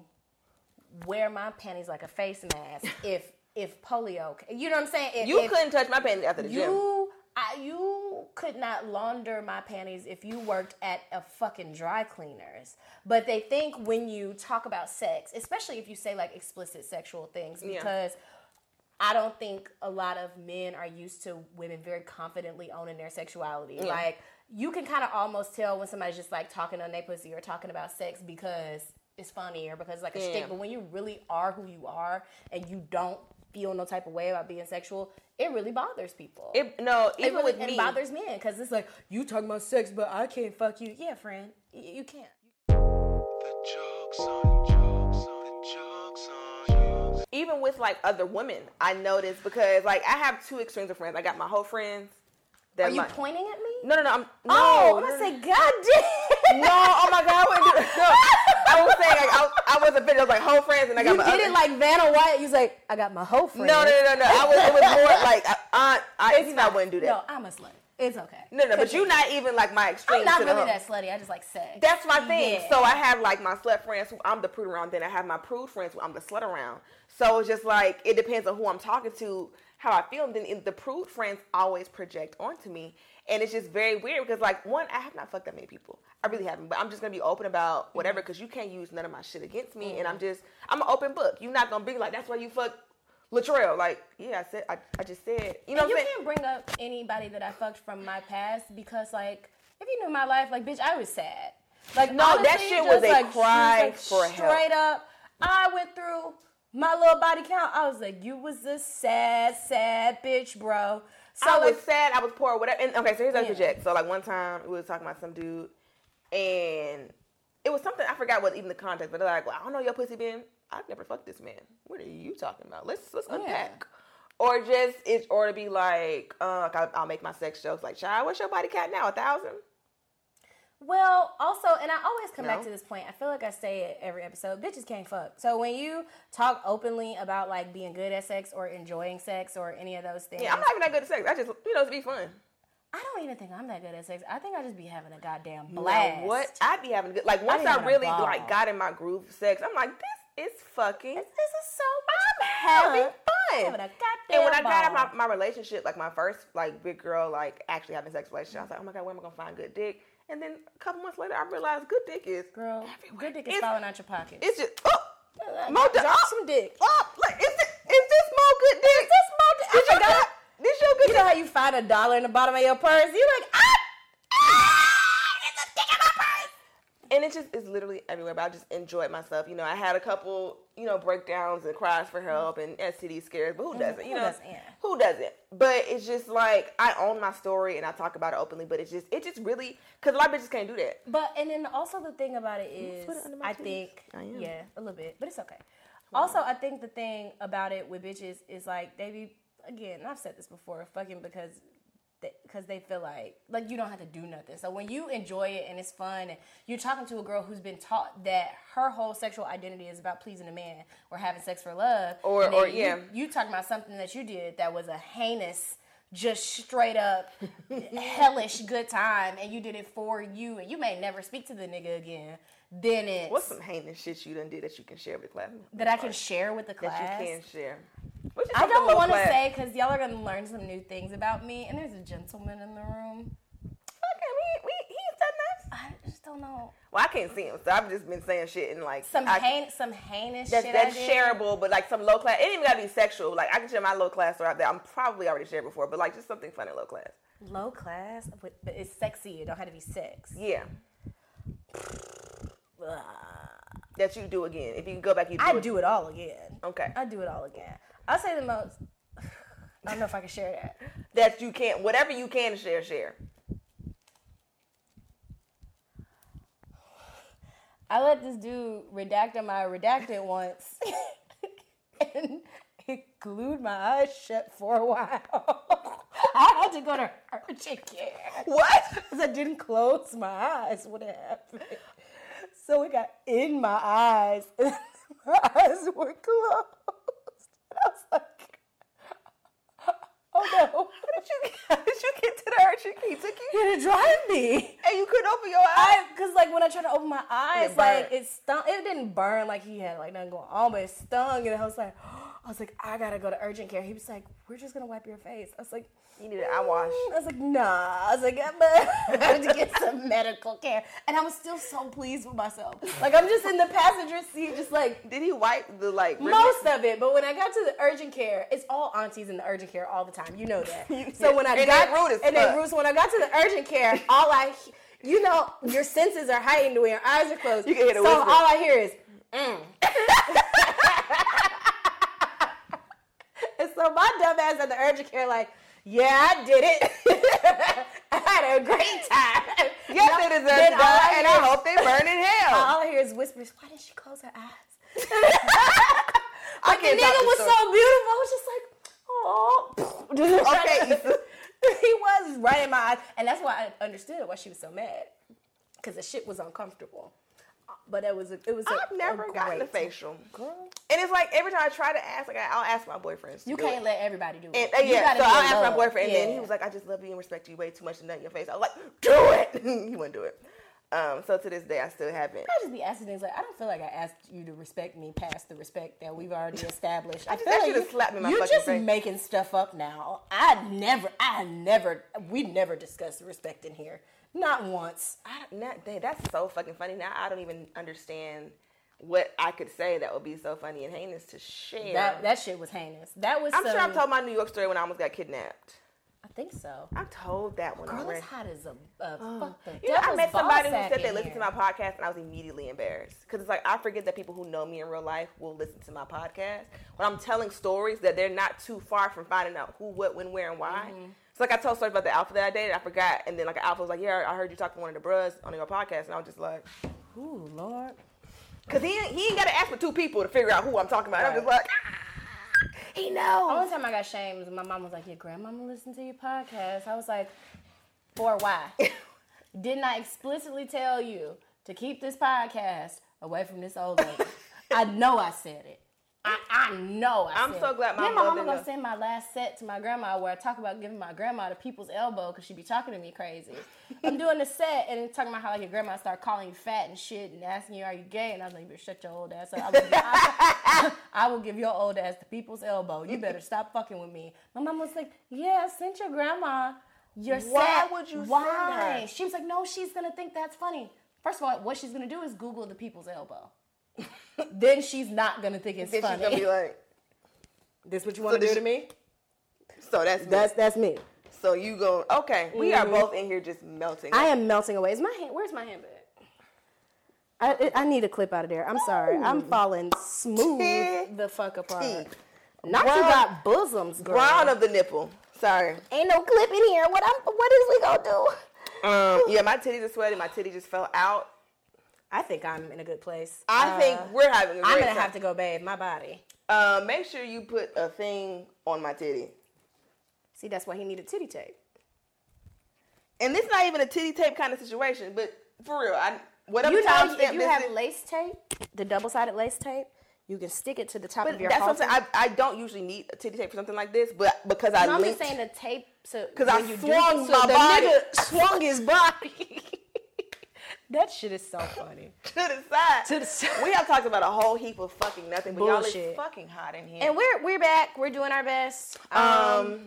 wear my panties like a face mask if polio. You know what I'm saying? If couldn't touch my panties after the gym. You could not launder my panties if you worked at a fucking dry cleaners. But they think when you talk about sex, especially if you say like explicit sexual things, because I don't think a lot of men are used to women very confidently owning their sexuality. Yeah. Like you can kind of almost tell when somebody's just like talking on their pussy or talking about sex because it's funny or because it's like a shtick. But when you really are who you are and you don't feel no type of way about being sexual, it really bothers people. Even with me. It bothers men because it's like, you talking about sex, but I can't fuck you. Yeah, friend, you can't. The joke's on you. even with like other women, I noticed, because like I have two extremes of friends. I got my whole friends. Are you pointing at me? No. I'm gonna say, God damn. No, oh my God, I was saying like I was a bitch. I was like whole friends, and I got my. You did it like Vanna White. You say I got my whole friends. No. It was more like aunt. I wouldn't do that. No, I'm a slut. It's okay. No, but you're not even like my extreme. I'm not really that slutty. I just like sex. That's my thing. Yeah. So I have like my slut friends who I'm the prude around. Then I have my prude friends who I'm the slut around. So it's just like it depends on who I'm talking to, how I feel. And then the prude friends always project onto me. And it's just very weird because, like, one, I have not fucked that many people. I really haven't. But I'm just going to be open about whatever because you can't use none of my shit against me. Mm-hmm. And I'm an open book. You're not going to be like, that's why you fucked Latrell, like, yeah, I just said, you know what I'm saying? You can't bring up anybody that I fucked from my past because, like, if you knew my life, like, bitch, I was sad. Like, no, honestly, that shit was like, a cry like, for help. Straight up, I went through my little body count. I was like, you was a sad bitch, bro. So I was sad, I was poor, whatever. And, okay, so here's another project. So, like, one time we was talking about some dude, and it was something I forgot what even the context, but they're like, well, I don't know your pussy been. I've never fucked this man. What are you talking about? Let's unpack. Or just to be like, I'll make my sex jokes like, child, what's your body count now? 1,000? Well, also, and I always come back to this point. I feel like I say it every episode. Bitches can't fuck. So when you talk openly about like being good at sex or enjoying sex or any of those things, yeah, I'm not even that good at sex. I just it's be fun. I don't even think I'm that good at sex. I think I just be having a goddamn blast. No, what? I'd be having a good once I really like got in my groove of sex. I'm like this. It's fucking. This is so much fun. Having fun. Having a goddamn and when I got out of my relationship, like my first like big girl, like actually having sex relationship, I was like, oh my God, where am I gonna find good dick? And then a couple months later, I realized good dick is everywhere. Good dick is falling out your pocket. It's just more dick. Some dick. Like, is this more good dick? Is this more dick? This your good dick? You know how you find $1 in the bottom of your purse? You like it's a dick in my purse. And it just is literally everywhere, but I just enjoyed myself. You know, I had a couple, breakdowns and cries for help and STD scares, but who doesn't? Who doesn't? But it's just like, I own my story and I talk about it openly, but it's just really, because a lot of bitches can't do that. But, and then also the thing about it is, I think a little bit, but it's okay. Wow. Also, I think the thing about it with bitches is like, they be, again, I've said this before, fucking because they feel like you don't have to do nothing. So when you enjoy it and it's fun, and you're talking to a girl who's been taught that her whole sexual identity is about pleasing a man or having sex for love, you talking about something that you did that was a heinous, just straight up hellish good time, and you did it for you, and you may never speak to the nigga again. Then it's what's some heinous shit you done did that you can share with the class? That I can share with the class. That you can share. I don't want to say because y'all are going to learn some new things about me. And there's a gentleman in the room. Okay, he's done that. I just don't know. Well, I can't see him, so I've just been saying shit and like some heinous shit. That's shareable, but like some low class. It ain't even got to be sexual. Like I can share my low class story out there. I'm probably already shared before, but like just something fun and low class. Low class, but it's sexy. It don't have to be sex. Yeah. That you do again. If you can go back, I do it all again. Okay. I do it all again. I'll say the most. I don't know if I can share that. That you can't. Whatever you can share. I let this dude redact my redacted once, and it glued my eyes shut for a while. I had to go to urgent care. What? Because I didn't close my eyes. What happened? So it got in my eyes, and my eyes were closed. And I was like, oh no. How did you get to the urgent care? It took you here to drive me. And you couldn't open your eyes? Because like when I tried to open my eyes, it stung. It didn't burn like he had like nothing going on, but it stung. And I was like, I gotta go to urgent care. He was like, we're just gonna wipe your face. I was like, you need an eye wash. I was like, nah. I was like, I had to get some medical care. And I was still so pleased with myself. Like, I'm just in the passenger seat, just like. Did he wipe the, like, ribbon? Most of it. But when I got to the urgent care, it's all aunties in the urgent care all the time. You know that. So when I got. When I got to the urgent care, all I. You know, your senses are heightened when your eyes are closed. You can hear the whisper. So all I hear is, And so my dumb ass at the urgent care, like, yeah, I did it. I had a great time. Yes, it is a God, and I hope they burn in hell. All I hear is whispers, why didn't she close her eyes? Like, the nigga was so beautiful. I was just like, oh. Okay. He was right in my eyes. And that's why I understood why she was so mad. Because the shit was uncomfortable. But it was I've never gotten a facial. Girl. And it's like every time I try to ask, like I'll ask my boyfriends. You can't let everybody do it. And, yeah, so I'll ask my boyfriend, and then he was like, I just love you and respect you way too much to nut in your face. I was like, do it! He wouldn't do it. So to this day, I still haven't. I just be asking things like, I don't feel like I asked you to respect me past the respect that we've already established. I just asked like you to slap me in my fucking face. You're just making stuff up now. We never discussed respect in here. Not once. That's so fucking funny. Now I don't even understand what I could say that would be so funny and heinous to share. That shit was heinous. I'm sure I've told my New York story when I almost got kidnapped. I think so. I've told that one. Girl, it's hot as a fuck. I met somebody who said they listened to my podcast, and I was immediately embarrassed because it's like I forget that people who know me in real life will listen to my podcast when I'm telling stories that they're not too far from finding out who, what, when, where, and why. Mm-hmm. So like I told stories about the alpha that I dated, I forgot, and then like alpha was like, yeah, I heard you talking to one of the bros on your podcast, and I was just like, ooh, Lord, because he ain't got to ask for two people to figure out who I'm talking about. Right. I'm just like. He knows. The only time I got shamed was my mom was like, your grandmama listened to your podcast. I was like, for why? Didn't I explicitly tell you to keep this podcast away from this old lady? I know I said it. I'm so glad my mama going to send my last set to my grandma where I talk about giving my grandma the people's elbow because she be talking to me crazy. I'm doing the set and talking about how like your grandma started calling you fat and shit and asking you, are you gay? And I was like, you better shut your old ass up. I will give your old ass the people's elbow. You better stop fucking with me. My mama was like, yeah, I sent your grandma your set. Why would you send her? She was like, no, she's going to think that's funny. First of all, what she's going to do is Google the people's elbow. Then she's not gonna think it's funny. She's gonna be like, "This what you want to do to me?" So that's me. So you go, okay? We are both in here just melting. I am melting away. Where's my handbag? I need a clip out of there. I'm sorry. I'm falling smooth the fuck apart. Not you got bosoms, girl. Brown of the nipple. Sorry. Ain't no clip in here. What is we gonna do? Yeah, my titties are sweaty. My titty just fell out. I think I'm in a good place. I think we're having a great time. I'm going to have to go bathe my body. Make sure you put a thing on my titty. See, that's why he needed titty tape. And this is not even a titty tape kind of situation, but for real, if you have lace tape, the double-sided lace tape, you can stick it to the top of your halter. I don't usually need a titty tape for something like this, but because I linked. I'm just saying the tape. Because I swung my body. The nigga swung his body. That shit is so funny. To the side. We have talked about a whole heap of fucking nothing, but bullshit. Y'all, it's fucking hot in here. And we're back. We're doing our best.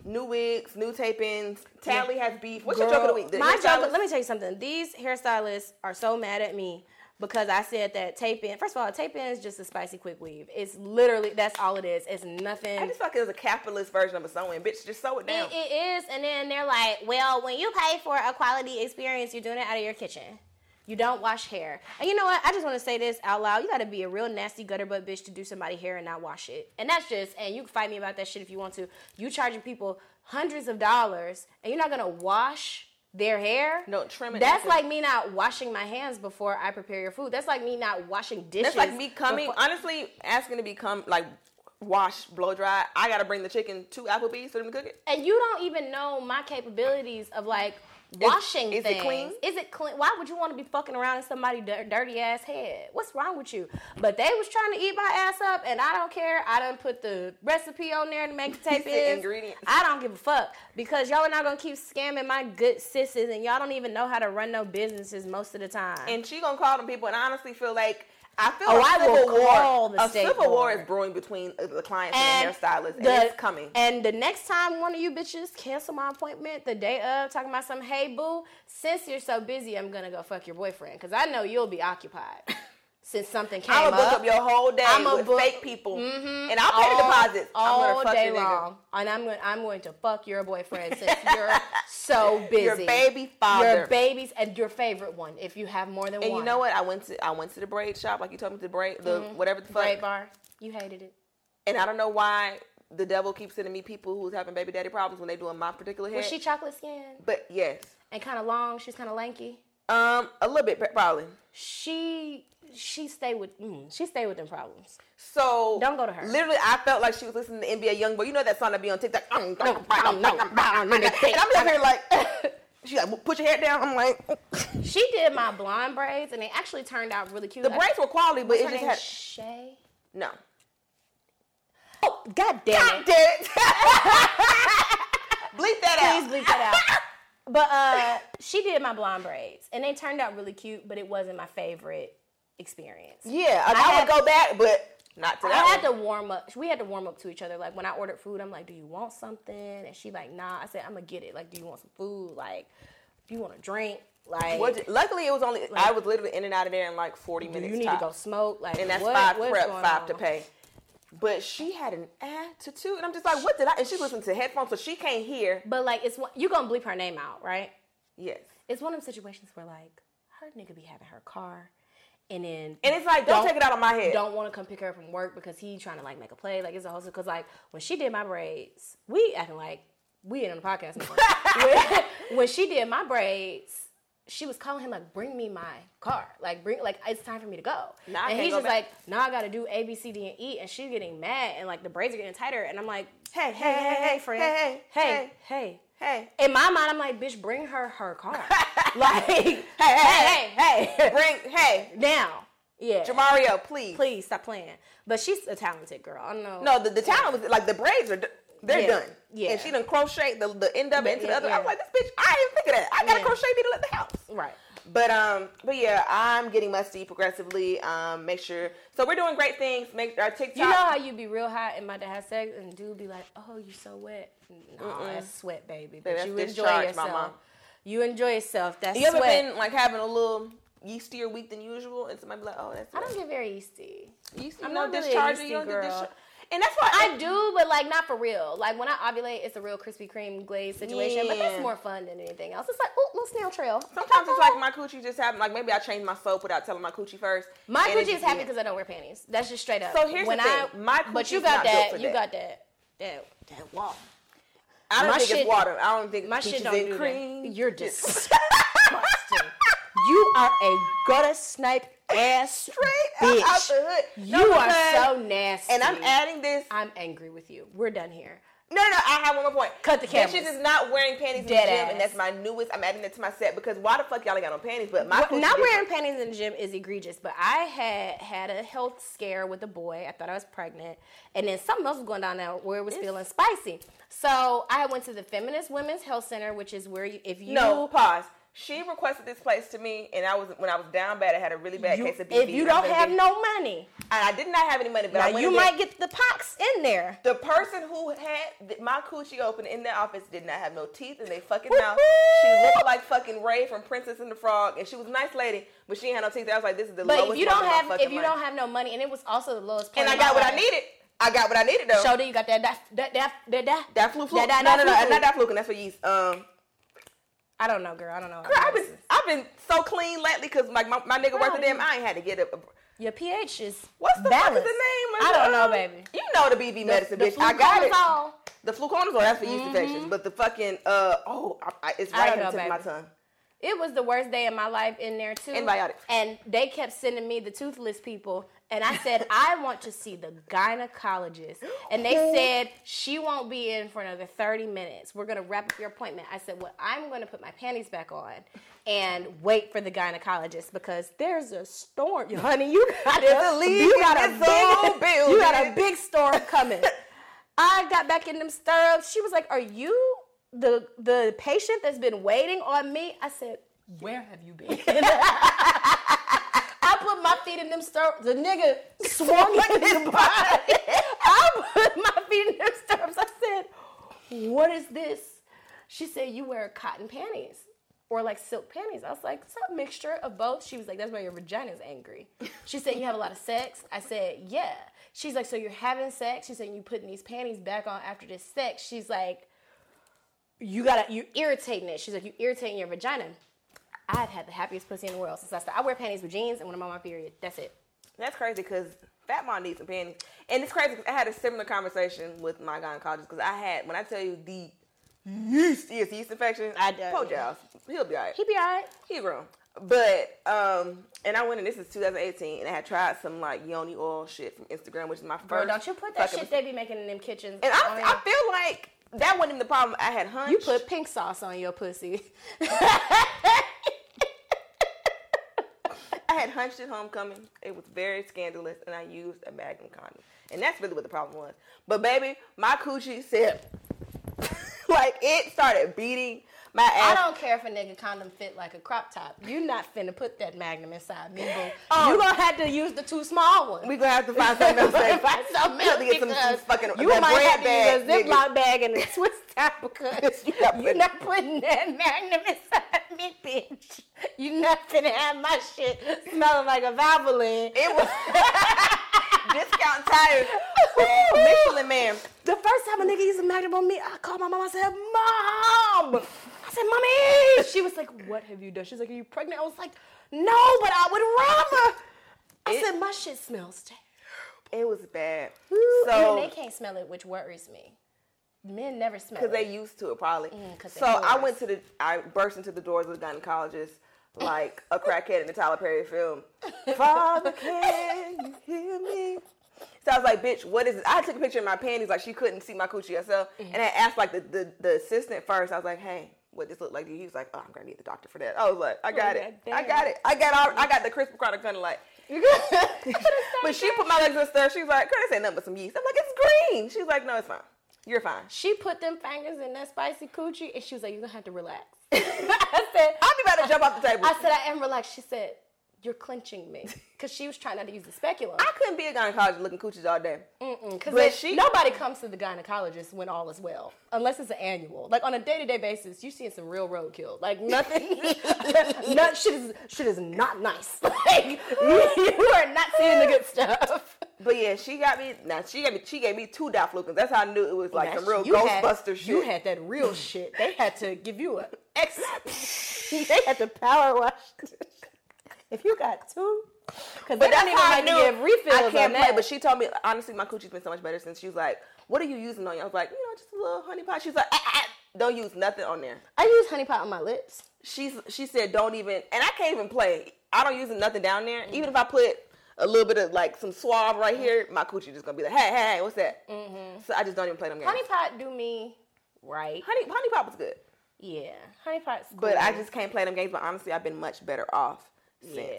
New wigs, new tapings. Tally has beef. What's your joke of the week? My joke, let me tell you something. These hairstylists are so mad at me because I said that tape-in. First of all, tape-in is just a spicy quick weave. It's literally, that's all it is. It's nothing. I just feel like it was a capitalist version of a sew-in. Bitch, just sew it down. It is, and then they're like, well, when you pay for a quality experience, you're doing it out of your kitchen. You don't wash hair. And you know what? I just want to say this out loud. You got to be a real nasty gutter butt bitch to do somebody's hair and not wash it. And that's just, and you can fight me about that shit if you want to. You charging people hundreds of dollars and you're not going to wash their hair? No, trim it. That's like me not washing my hands before I prepare your food. That's like me not washing dishes. That's like me coming, honestly, asking to become like wash, blow dry. I got to bring the chicken to Applebee's for them to cook it. And you don't even know my capabilities of like, washing is things. Is it clean? Is it clean? Why would you want to be fucking around in somebody's dirty ass head? What's wrong with you? But they was trying to eat my ass up, and I don't care. I done put the recipe on there to make the tape in. Ingredients. I don't give a fuck because y'all are not gonna keep scamming my good sisses, and y'all don't even know how to run no businesses most of the time. And she gonna call them people, and I honestly feel like. I feel like a civil war is brewing between the clients and their hairstylists, and it's coming. And the next time one of you bitches cancel my appointment the day of, talking about some, hey, boo, since you're so busy, I'm going to go fuck your boyfriend because I know you'll be occupied since something came up. I'm going to book up your whole day with fake people, and I'll pay the deposits. I'm gonna fuck your nigga. And I'm going to fuck your boyfriend since you're so busy. Your baby father. Your babies and your favorite one if you have more than one. And you know what? I went to the braid shop like you told me to whatever the fuck. Braid bar. You hated it. And I don't know why the devil keeps sending me people who's having baby daddy problems when they doing my particular hair. Was she chocolate skin? But yes. And kind of long. She was kind of lanky. A little bit, probably. She stayed with them problems. So don't go to her. Literally, I felt like she was listening to NBA YoungBoy. You know that song that be on TikTok? No. And I'm just here like, she's like, well, put your hair down. I'm like, she did my blonde braids, and they actually turned out really cute. The braids were quality, but it just had Shay. No. Oh, God damn it! Bleep that out. Please bleep that out. But she did my blonde braids, and they turned out really cute, but it wasn't my favorite experience. Yeah, I would go back, but not to that one. I had to warm up. We had to warm up to each other. Like, when I ordered food, I'm like, do you want something? And she like, nah. I said, I'm going to get it. Like, do you want some food? Like, do you want a drink? Like, luckily, it was only, like, I was literally in and out of there in like 40 minutes. You need to go smoke. Like, and that's five prep, five to pay. But she had an attitude, and I'm just like, what did I? And she listened to headphones, so she can't hear. But like, you gonna bleep her name out, right? Yes. It's one of them situations where like her nigga be having her car, and then it's like, don't take it out of my head. Don't want to come pick her up from work because he trying to like make a play. Like, it's a whole because like when she did my braids, we acting like we ain't on the podcast no more. When she did my braids, she was calling him like, bring me my car. Like, it's time for me to go. Nah, and he's just like, no, I got to do A, B, C, D, and E. And she's getting mad. And like, the braids are getting tighter. And I'm like, hey, friend. Hey. In my mind, I'm like, bitch, bring her car. Like, hey. Now. Yeah. Jamario, please. Please stop playing. But she's a talented girl. I don't know. No, the talent was like, the braids are... They're done. Yeah. And she done crochet the end of it into the other. Yeah. I was like, this bitch, I didn't think of that. I got a crochet needle at the house. Right. But yeah, I'm getting musty progressively. Make sure. So we're doing great things. Make our TikTok. You know how you be real hot and about to have sex and dude be like, oh, you so wet. No, that's sweat, baby. But you enjoy yourself. Mama. You enjoy yourself. That's sweat. You ever been like having a little yeastier week than usual and somebody be like, oh, that's sweat. I don't get very yeasty. I'm not really a yeasty girl. And that's why I do, but like not for real. Like when I ovulate, it's a real Krispy Kreme glaze situation, but that's more fun than anything else. It's like, ooh, little snail trail. Sometimes it's like my coochie just happened. Like maybe I changed my soap without telling my coochie first. My coochie is happy because I don't wear panties. That's just straight up. So here's the thing. My coochie's but you got not that. Built for you got that. That water. I don't think it's water. I don't think my shit don't do cream. That. You're disgusting. You are a gutter snipe. Ass straight bitch. Out the hood. You are so nasty. And I'm adding this. I'm angry with you. We're done here. No, I have one more point. Cut the cameras. Bitches is not wearing panties in the gym, and that's my newest. I'm adding that to my set because why the fuck y'all ain't got no panties? But my not wearing panties in the gym is egregious. But I had a health scare with a boy. I thought I was pregnant, and then something else was going down there where it was feeling spicy. So I went to the Feminist Women's Health Center, which is where pause. She requested this place to me, and when I was down bad, I had a really bad case of BV. If you don't have no money. I did not have any money, but now I went you might get the pox in there. The person who had my coochie open in their office did not have no teeth in their fucking mouth. She looked like fucking Ray from Princess and the Frog, and she was a nice lady, but she ain't had no teeth. I was like, this is the lowest. But if you don't have no money, and it was also the lowest point. And I got what I needed, though. Show that you got that Fluconazole. No, not that Fluconazole. That's for yeast. I don't know, girl. Girl, I've been so clean lately because like my nigga worked with them. I ain't had to get a... Your pH is What's the name? I don't know, baby. You know the BV medicine, bitch. I got it. The Fluconazole. That's for yeast infections. But the fucking... it's right on the tip of my tongue. It was the worst day of my life in there, too. Antibiotics. And they kept sending me the toothless people. And I said, I want to see the gynecologist. And they said, she won't be in for another 30 minutes. We're going to wrap up your appointment. I said, well, I'm going to put my panties back on and wait for the gynecologist because there's a storm. Honey, you got a big storm coming. I got back in them stirrups. She was like, are you the patient that's been waiting on me? I said, where have you been? I put my feet in them stirrups. The nigga swung in his body. I put my feet in them stirrups. I said, what is this? She said, you wear cotton panties or like silk panties. I was like, it's a mixture of both. She was like, that's why your vagina's angry. She said, you have a lot of sex? I said, yeah. She's like, so you're having sex? She said, you putting these panties back on after this sex? She's like, you're irritating it. She's like, you're irritating your vagina. I've had the happiest pussy in the world since I started. I wear panties with jeans and when I'm on my period, that's it. That's crazy because Fat Mom needs some panties. And it's crazy because I had a similar conversation with my gynecologist because I had, when I tell you the yeast infection, I do. He'll be all right. He grown. But, and I went, and this is 2018, and I had tried some, like, yoni oil shit from Instagram, which is my first. Girl, don't you put that shit they be making in them kitchens. And I feel like that wasn't even the problem. I had hunch. You put pink sauce on your pussy. I had hunched at homecoming. It was very scandalous, and I used a Magnum condom. And that's really what the problem was. But, baby, my coochie said, like, it started beating my ass. I don't care if a nigga condom fit like a crop top. You're not finna put that Magnum inside me, boo. You're gonna have to use the two small ones. We're gonna have to find something else. You might have to use a Ziploc bag and a twist tie because you're not putting that Magnum inside me, bitch. You're not finna have my shit smelling like a Valvoline. It was discount tires. Michelin man. The first time a nigga used a Magnum on me, I called my mom. I said, Mom! I said, Mommy! She was like, what have you done? She's like, are you pregnant? I was like, no, but I would rather. I said, my shit smells terrible. It was bad. So, and they can't smell it, which worries me. Men never smell it. Because they used to it, probably. So I burst into the doors of the gynecologist like a crackhead in the Tyler Perry film. Father, can you hear me? So I was like, bitch, what is this? I took a picture of my panties, like she couldn't see my coochie herself. Mm-hmm. And I asked like the assistant first. I was like, hey, what this look like to you? He was like, oh, I'm gonna need the doctor for that. I was like, I got the crisp product kind of like. But she put my legs in stir. She was like, girl, this ain't nothing but some yeast. I'm like, it's green. She was like, no, it's fine. You're fine. She put them fingers in that spicy coochie, and she was like, you're gonna have to relax. I said, I'll be about to jump off the table. I said, I am relaxed. She said, you're clinching me. Because she was trying not to use the speculum. I couldn't be a gynecologist looking coochies all day. Because nobody comes to the gynecologist when all is well. Unless it's an annual. Like, on a day-to-day basis, you're seeing some real roadkill. Like, nothing. shit is not nice. Like, you are not seeing the good stuff. But, yeah, she gave me two Daflukins. That's how I knew it was, like, some real Ghostbuster shit. You had that real shit. They had to give you an They had to power wash if you got two, because they don't even like to give refills. I can't play, but she told me, honestly, my coochie's been so much better since she was like, what are you using on you? I was like, you know, just a little honey pot. She's like, don't use nothing on there. I use honey pot on my lips. She said, don't even, and I can't even play. I don't use nothing down there. Mm-hmm. Even if I put a little bit of like some Suave right here, my coochie just going to be like, hey, what's that? Mm-hmm. So I just don't even play them games. Honey pot do me right. Honey pot was good. Yeah, honey pot's cool. But I just can't play them games, but honestly, I've been much better off. Since.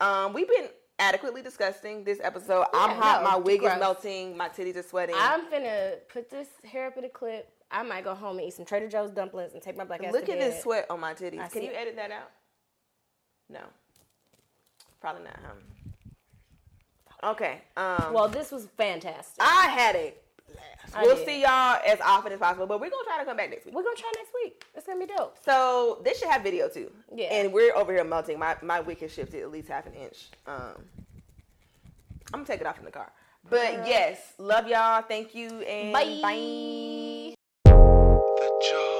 Yeah. We've been adequately discussing this episode. Yeah, I'm hot. My wig is melting. My titties are sweating. I'm finna put this hair up in a clip. I might go home and eat some Trader Joe's dumplings and take my black ass to bed. Look at this sweat on my titties. Can you edit that out? No. Probably not, huh? Okay. Well, this was fantastic. I had a blast. We'll see y'all as often as possible, but we're going to try to come back next week. We're going to try next week. It's going to be dope. So this should have video too. Yeah. And we're over here melting. My wig has shifted at least half an inch. I'm going to take it off in the car. But yes, love y'all. Thank you. And bye. The job.